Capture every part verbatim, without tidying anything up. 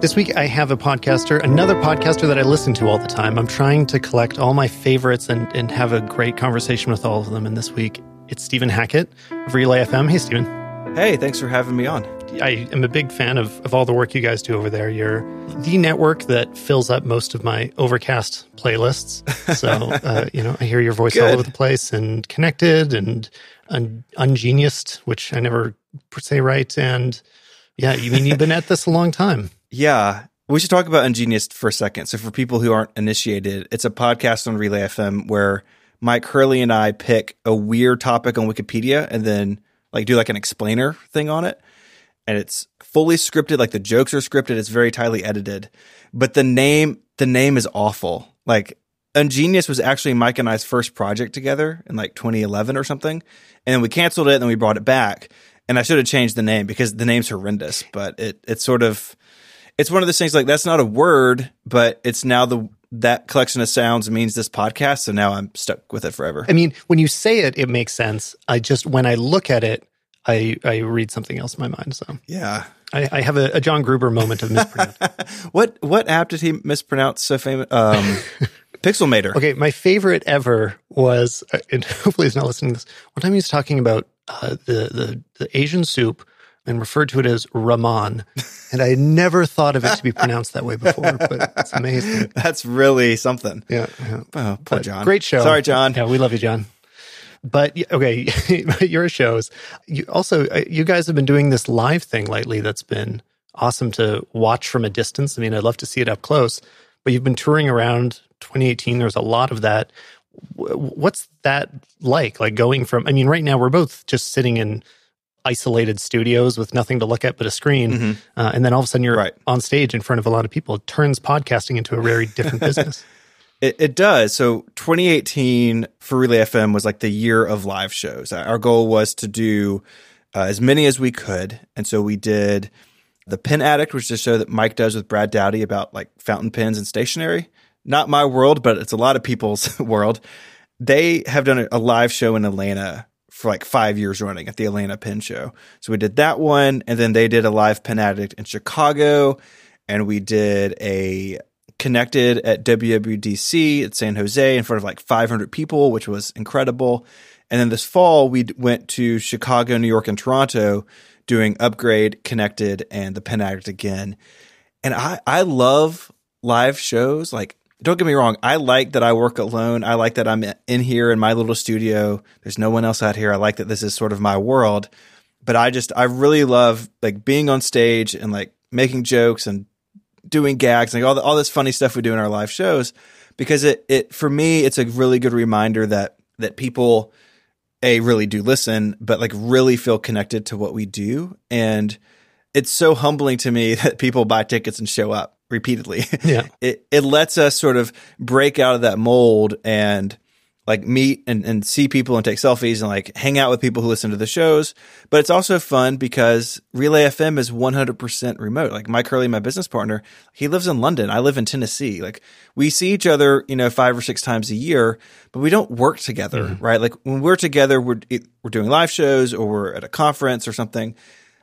This week I have a podcaster, another podcaster that I listen to all the time. I'm trying to collect all my favorites and, and have a great conversation with all of them. And this week it's Stephen Hackett of Relay F M. Hey, Stephen. Hey, thanks for having me on. I am a big fan of, of all the work you guys do over there. You're the network that fills up most of my Overcast playlists. So, uh, you know, I hear your voice Good. all over the place, and Connected and un- Ungenius, which I never say right. And yeah, you mean you've been at this a long time. Yeah, we should talk about Ungenius for a second. So for people who aren't initiated, it's a podcast on Relay F M where Mike Hurley and I pick a weird topic on Wikipedia and then like do like an explainer thing on it. And it's fully scripted, like the jokes are scripted. It's very tightly edited. But the name, the name is awful. Like Ungenius was actually Mike and I's first project together in like twenty eleven or something. And then we canceled it and then we brought it back. And I should have changed the name because the name's horrendous, but it it's sort of... It's one of those things like that's not a word, but it's now the that collection of sounds means this podcast. So now I'm stuck with it forever. I mean, when you say it, it makes sense. I just when I look at it, I, I read something else in my mind. So yeah, I, I have a, a John Gruber moment of mispronouncing. what what app did he mispronounce so famous? Um, Pixelmator. Okay, my favorite ever was, and hopefully he's not listening to this. One time he was talking about uh, the, the the Asian soup, and referred to it as ramen. And I had never thought of it to be pronounced that way before, but it's amazing. That's really something. Yeah. yeah. Oh, poor but John. Great show. Sorry, John. Yeah, we love you, John. But, okay, your shows. You also, you guys have been doing this live thing lately that's been awesome to watch from a distance. I mean, I'd love to see it up close. But you've been touring around twenty eighteen. There's a lot of that. What's that like? Like going from, I mean, right now we're both just sitting in isolated studios with nothing to look at but a screen. Mm-hmm. Uh, and then all of a sudden you're right. on stage in front of a lot of people. It turns podcasting into a very different business. It, it does. So twenty eighteen for Relay F M was like the year of live shows. Our goal was to do uh, as many as we could. And so we did the Pen Addict, which is a show that Mike does with Brad Dowdy about like fountain pens and stationery. Not my world, but it's a lot of people's world. They have done a live show in Atlanta for like five years running at the Atlanta Pen Show. So we did that one, and then they did a live Pen Addict in Chicago, and we did a Connected at W W D C at San Jose in front of like five hundred people, which was incredible. And then this fall, we went to Chicago, New York, and Toronto doing Upgrade, Connected, and the Pen Addict again. And I, I love live shows. Like, don't get me wrong. I like that I work alone. I like that I'm in here in my little studio. There's no one else out here. I like that this is sort of my world. But I just, I really love like being on stage and like making jokes and doing gags and like all the, all this funny stuff we do in our live shows, because it, it, for me, it's a really good reminder that, that people a really do listen, but like really feel connected to what we do. And it's so humbling to me that people buy tickets and show up repeatedly. Yeah. It it lets us sort of break out of that mold and like meet and, and see people and take selfies and like hang out with people who listen to the shows. But it's also fun because Relay F M is one hundred percent remote. Like Mike Hurley, my business partner, he lives in London. I live in Tennessee. Like we see each other, you know, five or six times a year, but we don't work together, mm-hmm. right? Like when we're together, we're we're doing live shows or we're at a conference or something.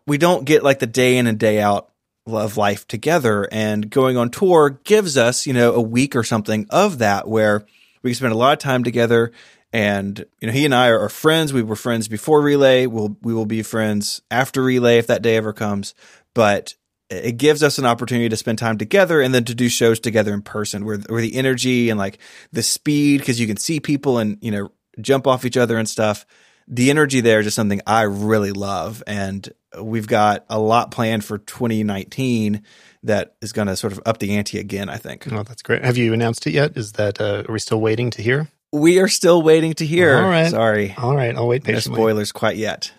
We don't get like the day in and day out love life together, and going on tour gives us, you know, a week or something of that where we can spend a lot of time together. And, you know, he and I are friends. We were friends before Relay. We'll, we will be friends after Relay if that day ever comes, but it gives us an opportunity to spend time together and then to do shows together in person where, where the energy and like the speed, cause you can see people and, you know, jump off each other and stuff. The energy there is just something I really love. And we've got a lot planned for twenty nineteen that is going to sort of up the ante again, I think. Oh, that's great. Have you announced it yet? Is that, uh, are we still waiting to hear? We are still waiting to hear. All right. Sorry. All right. I'll wait patiently. No spoilers quite yet.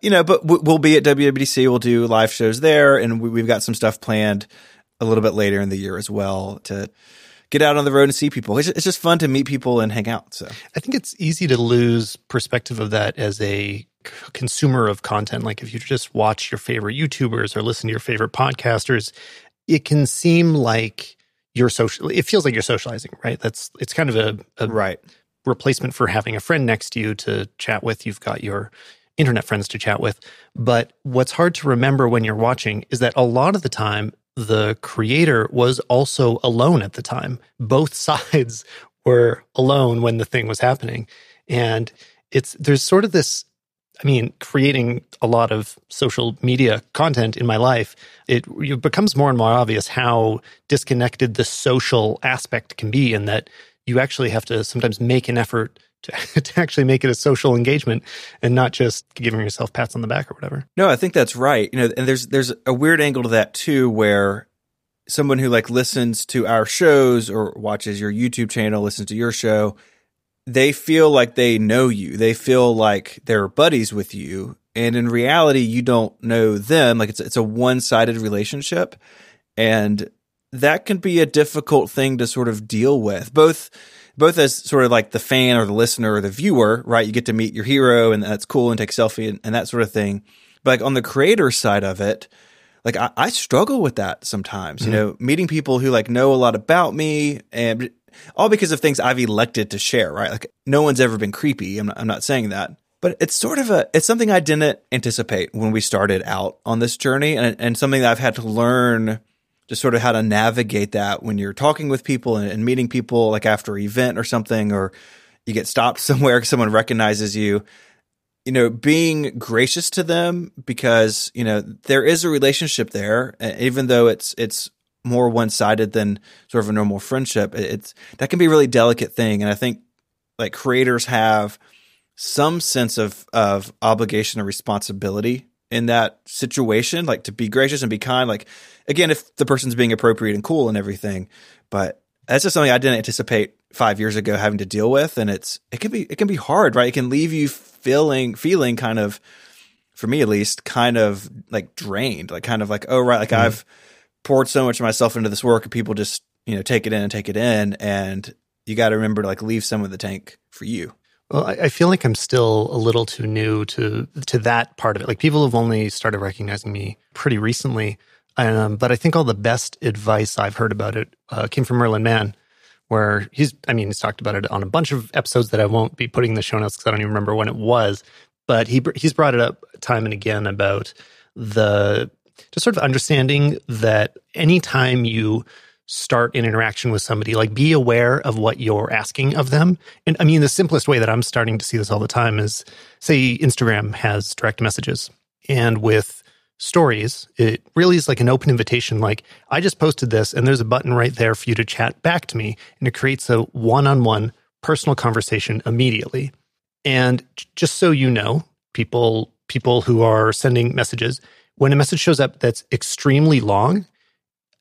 You know, but we'll be at W W D C. We'll do live shows there. And we've got some stuff planned a little bit later in the year as well to get out on the road and see people. It's just fun to meet people and hang out. So I think it's easy to lose perspective of that as a consumer of content. Like if you just watch your favorite YouTubers or listen to your favorite podcasters, it can seem like you're social. It feels like you're socializing, right? That's it's kind of a, a right replacement for having a friend next to you to chat with. You've got your internet friends to chat with. But what's hard to remember when you're watching is that a lot of the time, the creator was also alone at the time. Both sides were alone when the thing was happening. And it's there's sort of this, I mean, creating a lot of social media content in my life, it, it becomes more and more obvious how disconnected the social aspect can be, and that you actually have to sometimes make an effort to, to actually make it a social engagement and not just giving yourself pats on the back or whatever. No, I think that's right. You know, and there's there's a weird angle to that too, where someone who like listens to our shows or watches your YouTube channel, listens to your show, they feel like they know you. They feel like they're buddies with you. And in reality, you don't know them. Like it's it's a one-sided relationship. And that can be a difficult thing to sort of deal with, both both as sort of like the fan or the listener or the viewer, right? You get to meet your hero and that's cool and take a selfie and, and that sort of thing. But like on the creator side of it, like I, I struggle with that sometimes, mm-hmm. you know, meeting people who like know a lot about me, and all because of things I've elected to share, right? Like no one's ever been creepy. I'm not, I'm not saying that, but it's sort of a, it's something I didn't anticipate when we started out on this journey, and, and something that I've had to learn just sort of how to navigate that when you're talking with people and, and meeting people like after an event or something, or you get stopped somewhere because someone recognizes you, you know, being gracious to them because, you know, there is a relationship there, even though it's, it's, more one-sided than sort of a normal friendship. It's that can be a really delicate thing. And I think like creators have some sense of, of obligation or responsibility in that situation, like to be gracious and be kind. Like again, if the person's being appropriate and cool and everything, but that's just something I didn't anticipate five years ago having to deal with. And it's, it can be, it can be hard, right? It can leave you feeling, feeling kind of, for me at least, kind of like drained, like kind of like, oh, right. Like mm-hmm. I've, poured so much of myself into this work, and people just, you know, take it in and take it in. And you got to remember to like leave some of the tank for you. Well, I, I feel like I'm still a little too new to to that part of it. Like people have only started recognizing me pretty recently. Um, but I think all the best advice I've heard about it uh, came from Merlin Mann, where he's, I mean, he's talked about it on a bunch of episodes that I won't be putting in the show notes because I don't even remember when it was. But he he's brought it up time and again about the just sort of understanding that anytime you start an interaction with somebody, like be aware of what you're asking of them. And I mean, the simplest way that I'm starting to see this all the time is, say, Instagram has direct messages. And with stories, it really is like an open invitation. Like, I just posted this and there's a button right there for you to chat back to me. And it creates a one-on-one personal conversation immediately. And just so you know, people people who are sending messages, when a message shows up that's extremely long,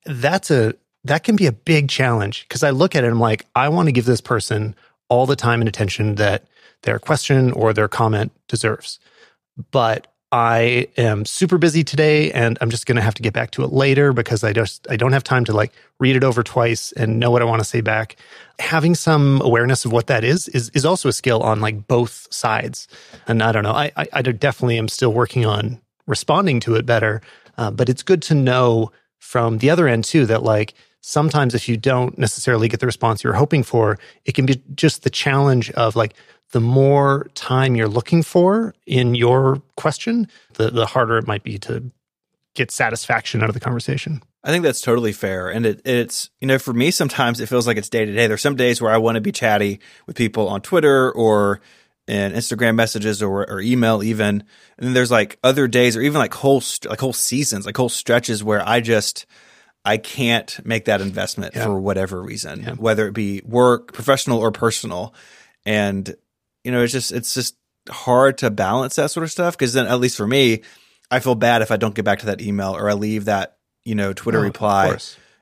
that's a that can be a big challenge, because I look at it and I'm like, I want to give this person all the time and attention that their question or their comment deserves. But I am super busy today and I'm just going to have to get back to it later because I just I don't have time to like read it over twice and know what I want to say back. Having some awareness of what that is is is also a skill on like both sides. And I don't know, I I, I definitely am still working on responding to it better. Uh, but it's good to know from the other end too, that like sometimes if you don't necessarily get the response you're hoping for, it can be just the challenge of like the more time you're looking for in your question, the, the harder it might be to get satisfaction out of the conversation. I think that's totally fair. And it, it's, you know, for me, sometimes it feels like it's day to day. There's some days where I want to be chatty with people on Twitter or and Instagram messages or, or email even. And then there's like other days or even like whole, st- like whole seasons, like whole stretches where I just, I can't make that investment yeah. for whatever reason, yeah. whether it be work, professional or personal. And, you know, it's just, it's just hard to balance that sort of stuff. Cause then at least for me, I feel bad if I don't get back to that email or I leave that, you know, Twitter oh, reply,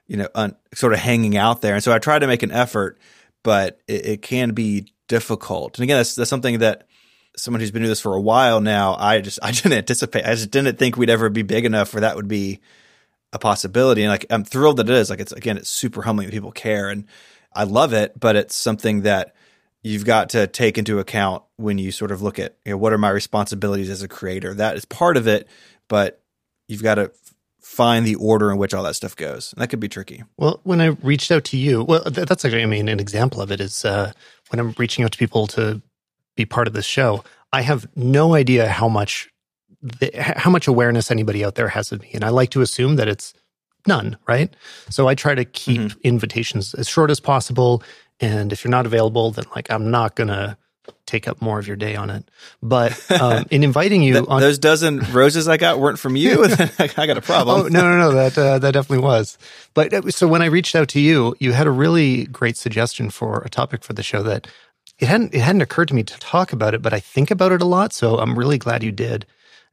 you know, un- sort of hanging out there. And so I try to make an effort, but it, it can be difficult. And again, that's, that's something that someone who's been doing this for a while now, I just, I didn't anticipate. I just didn't think we'd ever be big enough where that would be a possibility. And like, I'm thrilled that it is. Like, it's, again, it's super humbling that people care and I love it, but it's something that you've got to take into account when you sort of look at, you know, what are my responsibilities as a creator? That is part of it, but you've got to find the order in which all that stuff goes. And that could be tricky. Well, when I reached out to you, well, th- that's actually, I mean, an example of it is uh, when I'm reaching out to people to be part of this show, I have no idea how much the, how much awareness anybody out there has of me. And I like to assume that it's none, right? So I try to keep mm-hmm. invitations as short as possible. And if you're not available, then like I'm not going to take up more of your day on it. But um, in inviting you... Th- on those dozen roses I got weren't from you? I got a problem. Oh, no, no, no. That, uh, that definitely was. But it, so when I reached out to you, you had a really great suggestion for a topic for the show that it hadn't, it hadn't occurred to me to talk about it, but I think about it a lot. So I'm really glad you did.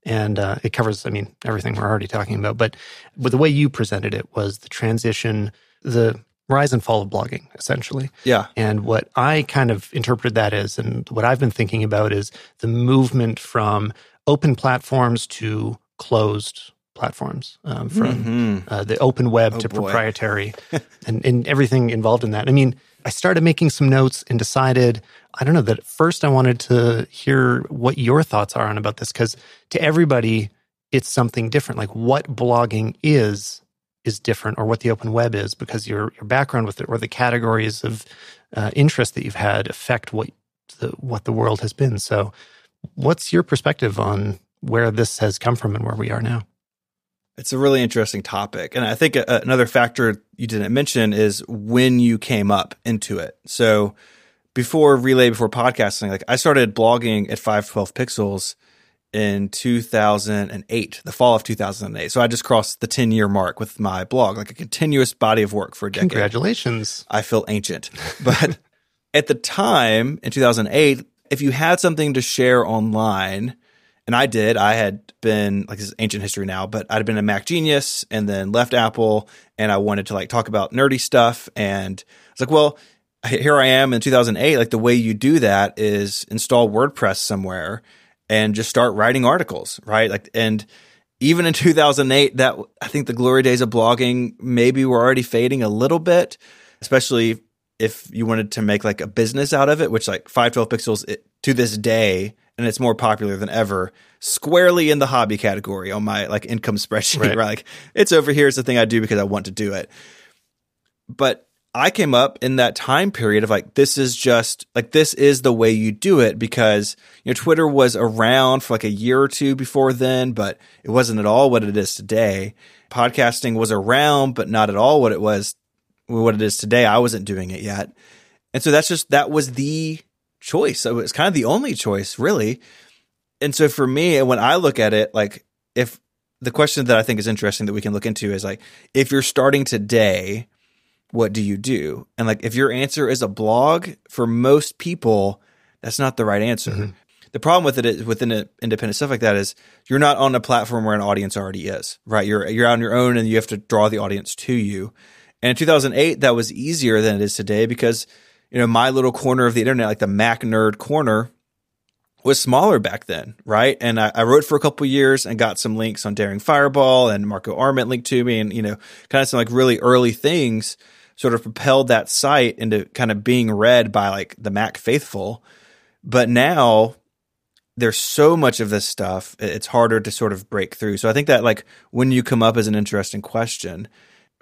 And uh, it covers, I mean, everything we're already talking about. But, but the way you presented it was the transition, the... rise and fall of blogging, essentially. Yeah. And what I kind of interpreted that as, and what I've been thinking about is the movement from open platforms to closed platforms, um, from mm-hmm. uh, the open web oh, to boy. proprietary and, and everything involved in that. I mean, I started making some notes and decided, I don't know, that first I wanted to hear what your thoughts are on about this, because to everybody, it's something different. Like what blogging is is different, or what the open web is, because your your background with it or the categories of uh, interest that you've had affect what the, what the world has been. So what's your perspective on where this has come from and where we are now? It's a really interesting topic. And I think a, another factor you didn't mention is when you came up into it. So before Relay, before podcasting, like I started blogging at five twelve pixels in two thousand eight, the fall of two thousand eight. So I just crossed the ten-year mark with my blog, like a continuous body of work for a decade. Congratulations. I feel ancient. But at the time, in two thousand eight, if you had something to share online, and I did, I had been, like this is ancient history now, but I'd been a Mac genius and then left Apple, and I wanted to like talk about nerdy stuff. And I was like, well, here I am in two thousand eight. Like the way you do that is install WordPress somewhere and just start writing articles, right? Like, and even in two thousand eight, that I think the glory days of blogging maybe were already fading a little bit, especially if you wanted to make like a business out of it, which like five twelve pixels it, to this day, and it's more popular than ever, squarely in the hobby category on my like income spreadsheet, right? right? Like it's over here, it's the thing I do because I want to do it. But I came up in that time period of like, this is just like, this is the way you do it, because, you know, Twitter was around for like a year or two before then, but it wasn't at all what it is today. Podcasting was around, but not at all what it was, what it is today. I wasn't doing it yet. And so that's just, that was the choice. It was kind of the only choice, really. And so for me, when I look at it, like if the question that I think is interesting that we can look into is like, if you're starting today, what do you do? And like, if your answer is a blog, for most people, that's not the right answer. Mm-hmm. The problem with it is within a, independent stuff like that is you're not on a platform where an audience already is, right? You're you're on your own and you have to draw the audience to you. And in two thousand eight, that was easier than it is today because, you know, my little corner of the internet, like the Mac nerd corner, was smaller back then, right? And I, I wrote for a couple of years and got some links on Daring Fireball, and Marco Arment linked to me, and, you know, kind of some like really early things sort of propelled that site into kind of being read by like the Mac faithful. But now there's so much of this stuff, it's harder to sort of break through. So I think that like when you come up is an interesting question.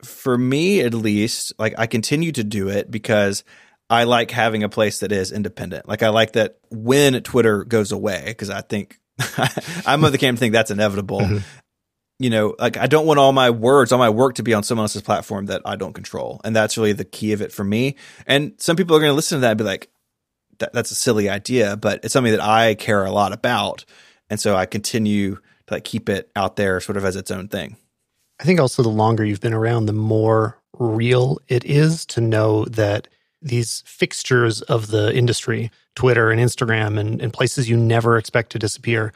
For me, at least, like I continue to do it because I like having a place that is independent. Like I like that when Twitter goes away, because I think I'm of the camp to think that's inevitable. Mm-hmm. You know, like I don't want all my words, all my work to be on someone else's platform that I don't control. And that's really the key of it for me. And some people are going to listen to that and be like, that, that's a silly idea, but it's something that I care a lot about. And so I continue to like keep it out there sort of as its own thing. I think also the longer you've been around, the more real it is to know that these fixtures of the industry, Twitter and Instagram and, and places you never expect to disappear,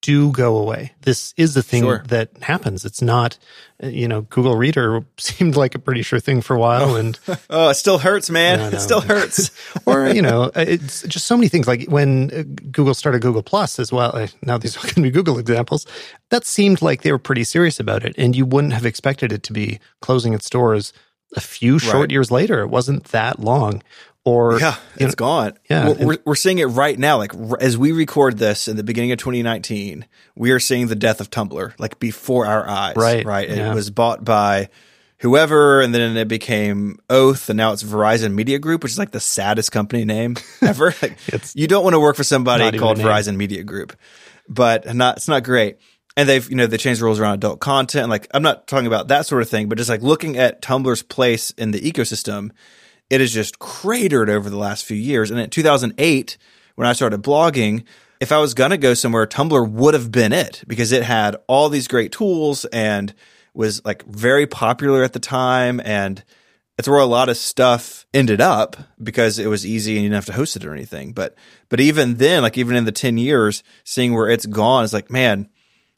do go away. This is the thing sure. that happens. It's not, you know, Google Reader seemed like a pretty sure thing for a while. Oh. And oh, it still hurts, man. No, no. It still hurts. Or, you know, it's just so many things. Like when Google started Google Plus as well, now these are going to be Google examples, that seemed like they were pretty serious about it. And you wouldn't have expected it to be closing its doors a few short right. years later. It wasn't that long. Or yeah, it's know, gone. Yeah, we're, we're, we're seeing it right now. Like r- as we record this in the beginning of twenty nineteen, we are seeing the death of Tumblr, like before our eyes. Right, right. Yeah. It was bought by whoever, and then it became Oath, and now it's Verizon Media Group, which is like the saddest company name ever. Like, you don't want to work for somebody called Verizon Media Group, but not it's not great. And they've, you know, they changed the rules around adult content. Like, I'm not talking about that sort of thing, but just like looking at Tumblr's place in the ecosystem, it has just cratered over the last few years. And in two thousand eight, when I started blogging, if I was going to go somewhere, Tumblr would have been it, because it had all these great tools and was like very popular at the time. And it's where a lot of stuff ended up because it was easy and you didn't have to host it or anything. But, but even then, like even in the ten years, seeing where it's gone is like, man,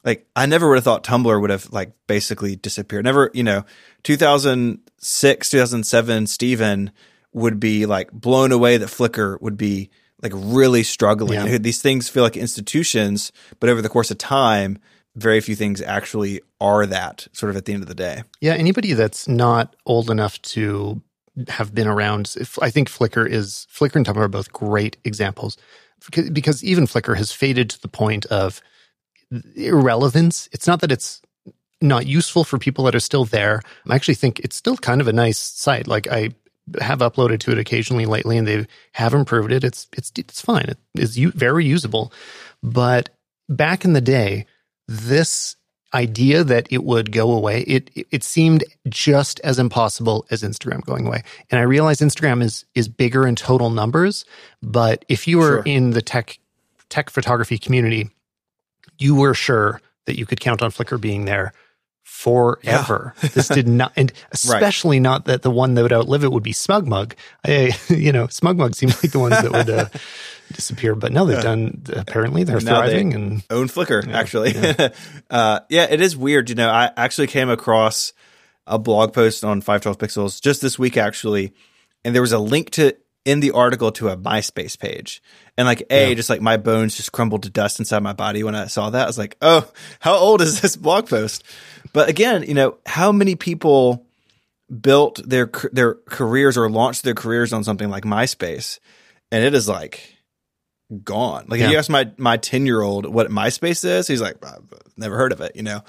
like I never would have thought Tumblr would have like basically disappeared. Never, you know, two thousand six, two thousand seven, Stephen would be like blown away that Flickr would be like really struggling. Yeah. These things feel like institutions, but over the course of time, very few things actually are that sort of at the end of the day. Yeah, anybody that's not old enough to have been around, if, I think Flickr is, Flickr and Tumblr are both great examples, because even Flickr has faded to the point of irrelevance. It's not that it's not useful for people that are still there. I actually think it's still kind of a nice site. Like I have uploaded to it occasionally lately, and they have improved it. It's it's it's fine. It is u- very usable. But back in the day, this idea that it would go away, it it seemed just as impossible as Instagram going away. And I realize Instagram is is bigger in total numbers, but if you were sure. in the tech tech photography community, you were sure that you could count on Flickr being there forever. Yeah. This did not, and especially right. not that the one that would outlive it would be Smug Mug. I, you know, Smug Mug seemed like the ones that would uh, disappear, but now they've done, apparently they're now thriving. They and own Flickr, yeah, actually. Yeah. uh, yeah, it is weird. You know, I actually came across a blog post on five twelve pixels just this week, actually, and there was a link to in the article to a MySpace page. And like, A, yeah. just like my bones just crumbled to dust inside my body when I saw that. I was like, oh, how old is this blog post? But again, you know, how many people built their their careers or launched their careers on something like MySpace? And it is like gone. Like yeah. if you ask my my ten-year-old what MySpace is, he's like, I've never heard of it, you know.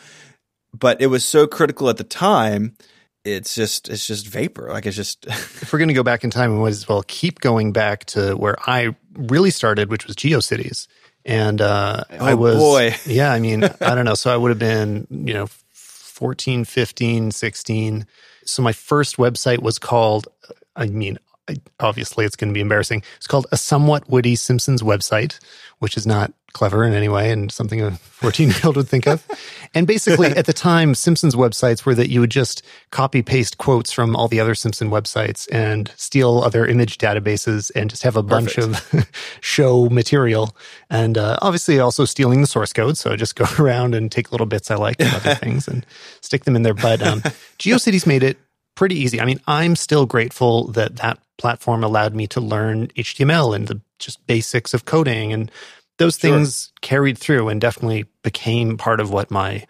But it was so critical at the time. It's just it's just vapor. Like it's just. If we're going to go back in time, we might as well keep going back to where I really started, which was GeoCities, and uh, oh, I was. Boy. Yeah, I mean, I don't know. So I would have been, you know, fourteen, fifteen, sixteen. So my first website was called. I mean, I, obviously, it's going to be embarrassing. It's called A Somewhat Witty Simpsons Website, which is not clever in any way, and something a fourteen-year-old would think of. And basically, at the time, Simpsons websites were that you would just copy-paste quotes from all the other Simpson websites and steal other image databases and just have a bunch Perfect. Of show material. And uh, obviously, also stealing the source code, so just go around and take little bits I liked of other things and stick them in there. But um, GeoCities made it pretty easy. I mean, I'm still grateful that that platform allowed me to learn H T M L and the just basics of coding, and those sure. things carried through and definitely became part of what my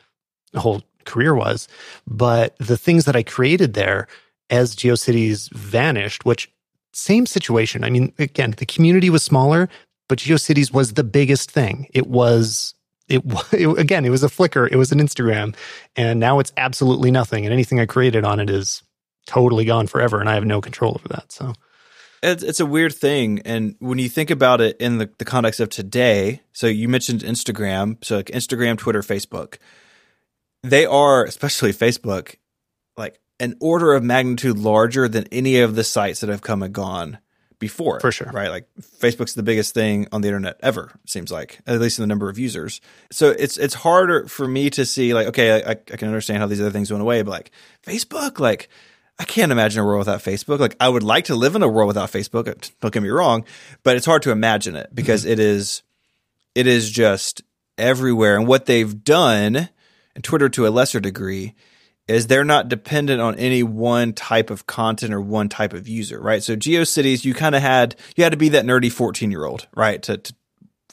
whole career was. But the things that I created there as GeoCities vanished, which same situation. I mean, again, the community was smaller, but GeoCities was the biggest thing. It was, it, it again, it was a Flickr, it was an Instagram, and now it's absolutely nothing. And anything I created on it is totally gone forever, and I have no control over that. So it's, it's a weird thing. And when you think about it in the, the context of today, so you mentioned Instagram, so like Instagram, Twitter, Facebook, they are, especially Facebook, like an order of magnitude larger than any of the sites that have come and gone before. For sure. Right? Like Facebook's the biggest thing on the internet ever, it seems like, at least in the number of users. So it's, it's harder for me to see like, okay, I, I can understand how these other things went away, but like Facebook, like, I can't imagine a world without Facebook. Like, I would like to live in a world without Facebook. Don't get me wrong, but it's hard to imagine it because mm-hmm. it is, it is just everywhere. And what they've done, and Twitter to a lesser degree, is they're not dependent on any one type of content or one type of user, right? So GeoCities, you kind of had you had to be that nerdy fourteen-year-old, right, to, to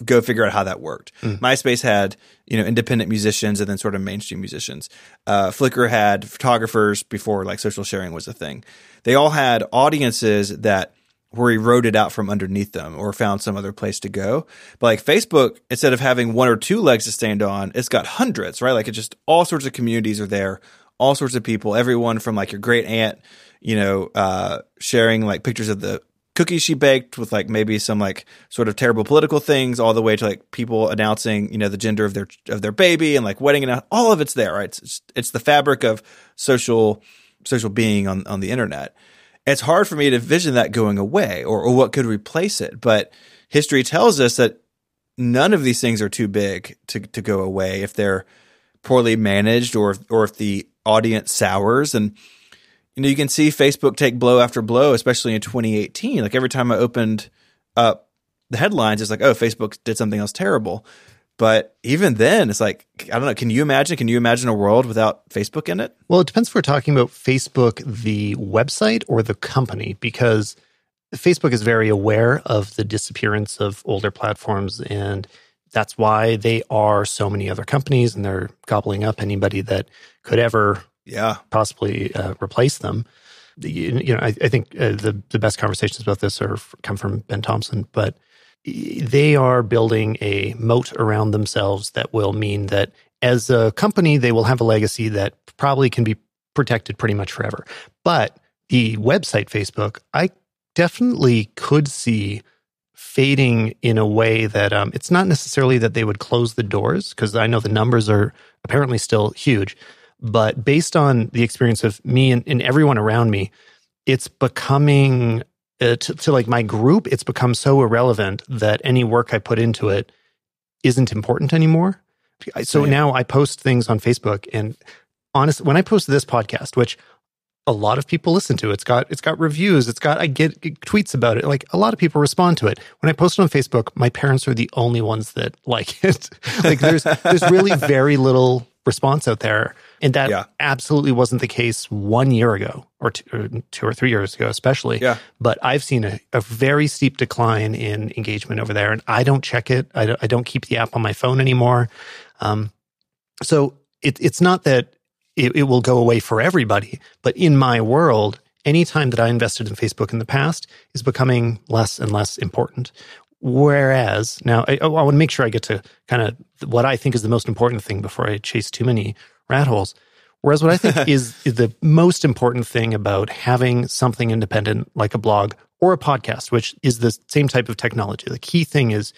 go figure out how that worked. Mm. MySpace had, you know, independent musicians and then sort of mainstream musicians. Uh, Flickr had photographers before like social sharing was a thing. They all had audiences that were eroded out from underneath them or found some other place to go. But like Facebook, instead of having one or two legs to stand on, it's got hundreds, right? Like it just all sorts of communities are there all sorts of people, everyone from like your great aunt, you know, uh, sharing like pictures of the cookies she baked with like maybe some like sort of terrible political things, all the way to like people announcing, you know, the gender of their of their baby and like wedding, and all of it's there, right? It's it's the fabric of social social being on on the internet. It's hard for me to envision that going away, or, or what could replace it. But history tells us that none of these things are too big to to go away if they're poorly managed, or or if the audience sours. And you know, you can see Facebook take blow after blow, especially in twenty eighteen. Like every time I opened up the headlines, it's like, oh, Facebook did something else terrible. But even then, it's like, I don't know. Can you imagine? Can you imagine a world without Facebook in it? Well, it depends if we're talking about Facebook, the website, or the company, because Facebook is very aware of the disappearance of older platforms, and that's why they are so many other companies, and they're gobbling up anybody that could ever yeah, possibly uh, replace them. The, you know, I, I think uh, the the best conversations about this are come from Ben Thompson, but they are building a moat around themselves that will mean that as a company, they will have a legacy that probably can be protected pretty much forever. But the website Facebook, I definitely could see fading in a way that um, it's not necessarily that they would close the doors, because I know the numbers are apparently still huge. But based on the experience of me and, and everyone around me, it's becoming, uh, to, to like my group, it's become so irrelevant that any work I put into it isn't important anymore. So now I post things on Facebook, and honestly, when I post this podcast, which a lot of people listen to, it's got it's got reviews, it's got, I get tweets about it, like a lot of people respond to it. When I post it on Facebook, my parents are the only ones that like it. Like there's there's really very little response out there. And that yeah. absolutely wasn't the case one year ago, or two or, two or three years ago especially. Yeah. But I've seen a, a very steep decline in engagement over there, and I don't check it. I don't, I don't keep the app on my phone anymore. Um, so it, it's not that it, it will go away for everybody, but in my world, any time that I invested in Facebook in the past is becoming less and less important. Whereas, now I, I want to make sure I get to kind of what I think is the most important thing before I chase too many rat holes. Whereas what I think is, is the most important thing about having something independent like a blog or a podcast, which is the same type of technology. The key thing is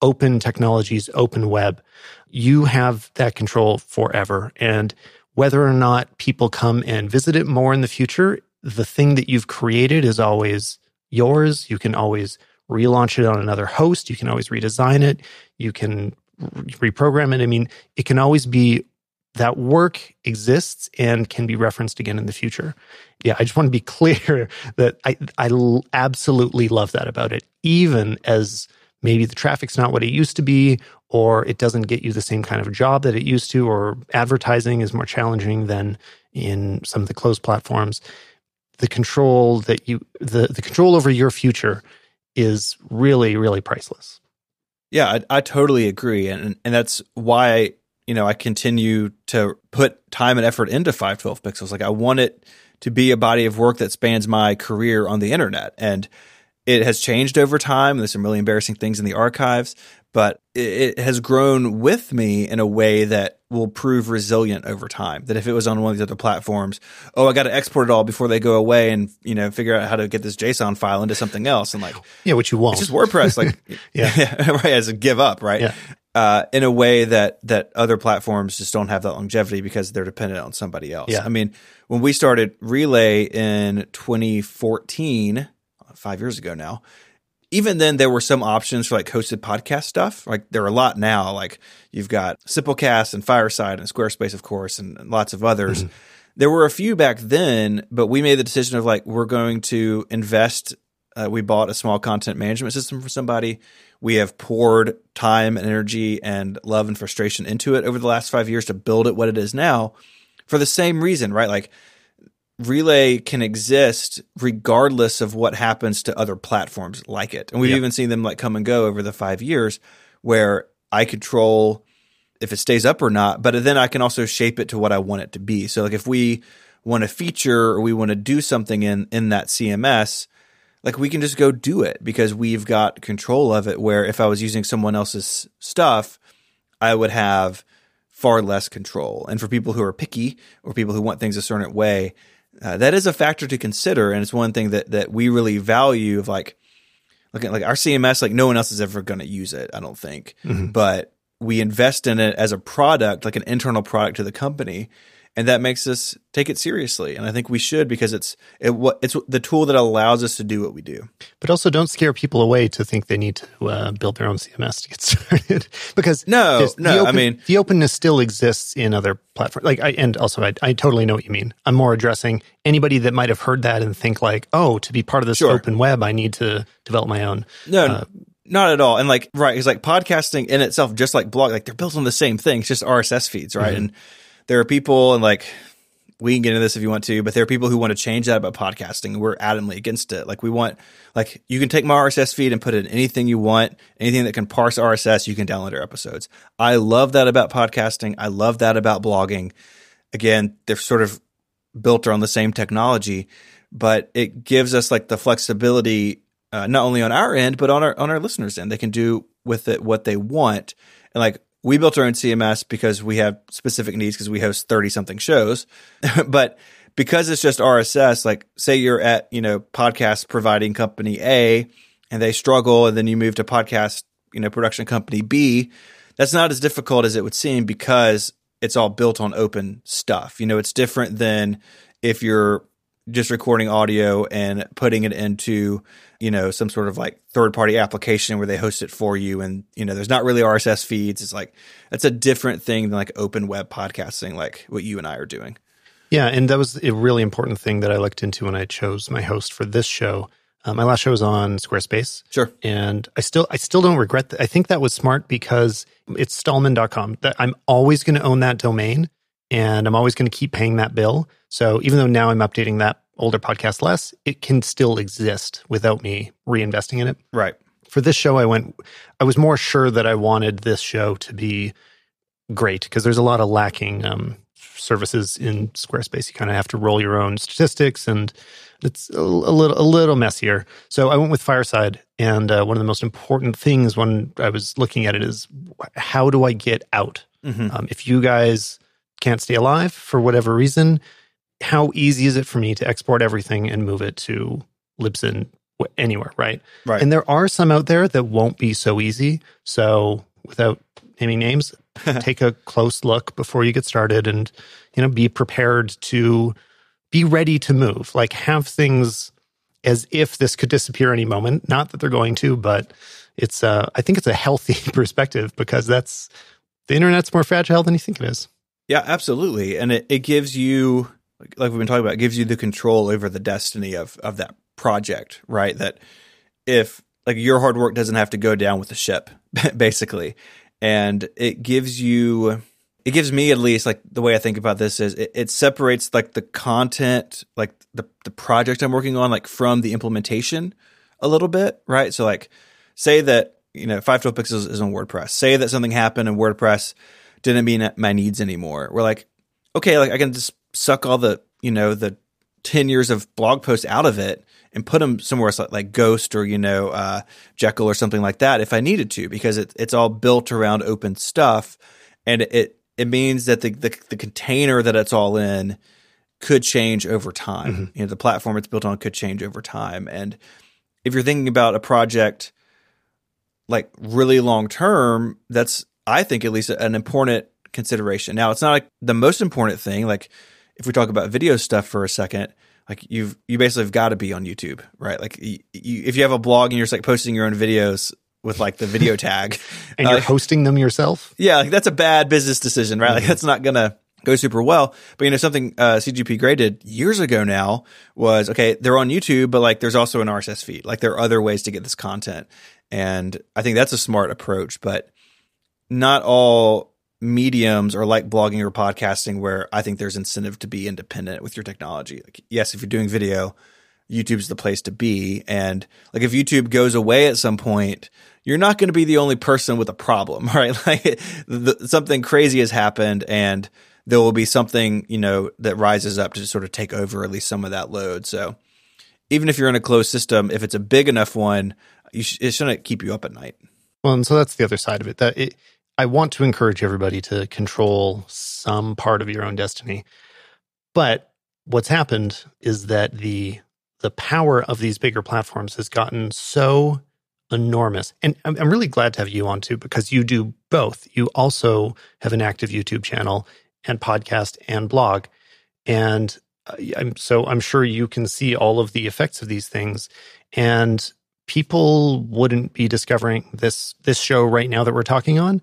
open technologies, open web. You have that control forever. And whether or not people come and visit it more in the future, the thing that you've created is always yours. You can always relaunch it on another host. You can always redesign it. You can reprogram it. I mean, it can always be that work exists and can be referenced again in the future. Yeah, I just want to be clear that I, I absolutely love that about it, even as maybe the traffic's not what it used to be, or it doesn't get you the same kind of job that it used to, or advertising is more challenging than in some of the closed platforms. The control that you, the, the control over your future is really, really priceless. Yeah, I, I totally agree. And and that's why, you know, I continue to put time and effort into five twelve pixels. Like I want it to be a body of work that spans my career on the internet. And it has changed over time. There's some really embarrassing things in the archives, but it, it has grown with me in a way that will prove resilient over time. That if it was on one of these other platforms, oh, I got to export it all before they go away and, you know, figure out how to get this JSON file into something else. And like, yeah, which you won't. It's just WordPress. Like, yeah. yeah, right. As a give up, right? Yeah. Uh, in a way that that other platforms just don't have that longevity because they're dependent on somebody else. Yeah. I mean, when we started Relay in twenty fourteen, five years ago now, even then there were some options for like hosted podcast stuff. Like there are a lot now. Like you've got Simplecast and Fireside and Squarespace, of course, and, and lots of others. Mm-hmm. There were a few back then, but we made the decision of like, we're going to invest. Uh, we bought a small content management system for somebody. We have poured time and energy and love and frustration into it over the last five years to build it what it is now for the same reason, right? Like Relay can exist regardless of what happens to other platforms like it. And we've yep. even seen them like come and go over the five years where I control if it stays up or not, but then I can also shape it to what I want it to be. So like if we want to feature or we want to do something in, in that C M S, like we can just go do it because we've got control of it, where if I was using someone else's stuff, I would have far less control. And for people who are picky or people who want things a certain way, uh, that is a factor to consider. And it's one thing that that we really value of like, look at like our C M S, like no one else is ever going to use it, I don't think. Mm-hmm. But we invest in it as a product, like an internal product to the company. And that makes us take it seriously. And I think we should, because it's it it's the tool that allows us to do what we do. But also don't scare people away to think they need to uh, build their own C M S to get started. because no, no, the open, I mean... the openness still exists in other platforms. Like, I, And also, I, I totally know what you mean. I'm more addressing anybody that might have heard that and think like, oh, to be part of this sure. open web, I need to develop my own. No, uh, not at all. And like, right, it's like podcasting in itself, just like blog, like they're built on the same thing. It's just R S S feeds, right? Mm-hmm. And there are people, and like, we can get into this if you want to, but there are people who want to change that about podcasting, and we're adamantly against it. Like, we want, like, you can take my R S S feed and put in anything you want, anything that can parse R S S, you can download our episodes. I love that about podcasting. I love that about blogging. Again, they're sort of built around the same technology, but it gives us, like, the flexibility, uh, not only on our end, but on our on our listeners' end. They can do with it what they want, and, like, we built our own C M S because we have specific needs because we host thirty-something shows. But because it's just R S S, like say you're at, you know, podcast providing company A and they struggle and then you move to podcast, you know, production company B, that's not as difficult as it would seem because it's all built on open stuff. You know, it's different than if you're just recording audio and putting it into, you know, some sort of like third party application where they host it for you. And, you know, there's not really R S S feeds. It's like, that's a different thing than like open web podcasting, like what you and I are doing. Yeah. And that was a really important thing that I looked into when I chose my host for this show. Uh, my last show was on Squarespace. Sure. And I still, I still don't regret that. I think that was smart because it's stallman dot com. That I'm always going to own that domain. And I'm always going to keep paying that bill. So even though now I'm updating that older podcast less, it can still exist without me reinvesting in it. Right. For this show, I went, I was more sure that I wanted this show to be great because there's a lot of lacking um, services in Squarespace. You kind of have to roll your own statistics and it's a, a little a little messier. So I went with Fireside. And uh, one of the most important things when I was looking at it is how do I get out? Mm-hmm. Um, if you guys can't stay alive for whatever reason, how easy is it for me to export everything and move it to Libsyn anywhere, right? Right. And there are some out there that won't be so easy. So without naming names, take a close look before you get started and, you know, be prepared to be ready to move. Like have things as if this could disappear any moment. Not that they're going to, but it's uh, I think it's a healthy perspective because that's the internet's more fragile than you think it is. Yeah, absolutely. And it, it gives you, like we've been talking about, it gives you the control over the destiny of of that project, right? That if, like, your hard work doesn't have to go down with the ship, basically. And it gives you, it gives me at least, like, the way I think about this is it, it separates, like, the content, like, the, the project I'm working on, like, from the implementation a little bit, right? So, like, say that, you know, five twelve pixels is on WordPress. Say that something happened in WordPress didn't meet my needs anymore. We're like, okay, like I can just suck all the, you know, the ten years of blog posts out of it and put them somewhere else, like, like Ghost or, you know, uh, Jekyll or something like that if I needed to, because it, it's all built around open stuff. And it it means that the the, the container that it's all in could change over time. Mm-hmm. You know, the platform it's built on could change over time. And if you're thinking about a project like really long term, that's, I think, at least an important consideration. Now, it's not like the most important thing. Like if we talk about video stuff for a second, like you've you basically have got to be on YouTube, right? Like you, you, if you have a blog and you're just like posting your own videos with like the video tag, and uh, you're hosting them yourself, yeah, like that's a bad business decision, right? Mm-hmm. Like that's not gonna go super well. But you know, something uh, C G P Grey did years ago now was okay. They're on YouTube, but like there's also an R S S feed. Like there are other ways to get this content, and I think that's a smart approach, but not all mediums are like blogging or podcasting where I think there's incentive to be independent with your technology. Like, yes, if you're doing video, YouTube's the place to be. And like if YouTube goes away at some point, you're not going to be the only person with a problem, right? Like the, something crazy has happened and there will be something, you know, that rises up to sort of take over at least some of that load. So even if you're in a closed system, if it's a big enough one, you sh- it shouldn't keep you up at night. Well, and so that's the other side of it. That it, I want to encourage everybody to control some part of your own destiny. But what's happened is that the the power of these bigger platforms has gotten so enormous. And I'm, I'm really glad to have you on, too, because you do both. You also have an active YouTube channel and podcast and blog. And I'm, so I'm sure you can see all of the effects of these things. And people wouldn't be discovering this this show right now that we're talking on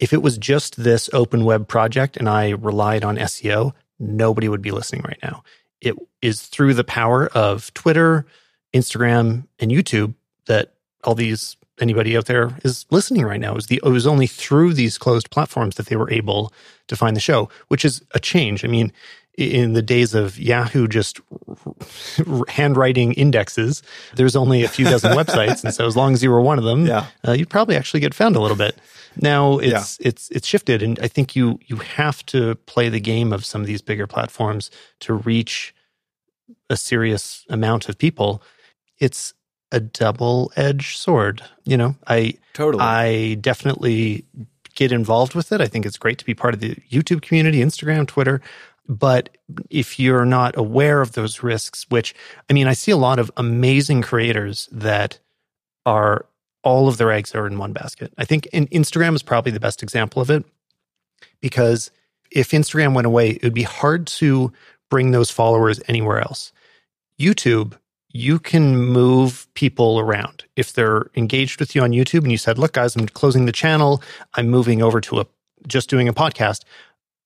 if it was just this open web project and I relied on S E O. Nobody would be listening right now. It is through the power of Twitter, Instagram, and YouTube that all these anybody out there is listening right now. It was, the, it was only through these closed platforms that they were able to find the show, which is a change. I mean, in the days of Yahoo just handwriting indexes, there's only a few dozen websites. And so as long as you were one of them, yeah. uh, you'd probably actually get found a little bit. Now it's yeah. it's it's shifted. And I think you you have to play the game of some of these bigger platforms to reach a serious amount of people. It's a double-edged sword. You know, I totally. I definitely get involved with it. I think it's great to be part of the YouTube community, Instagram, Twitter. But if you're not aware of those risks, which, I mean, I see a lot of amazing creators that are, all of their eggs are in one basket. I think in, Instagram is probably the best example of it, because if Instagram went away, it would be hard to bring those followers anywhere else. YouTube, you can move people around. If they're engaged with you on YouTube and you said, look, guys, I'm closing the channel, I'm moving over to a just doing a podcast,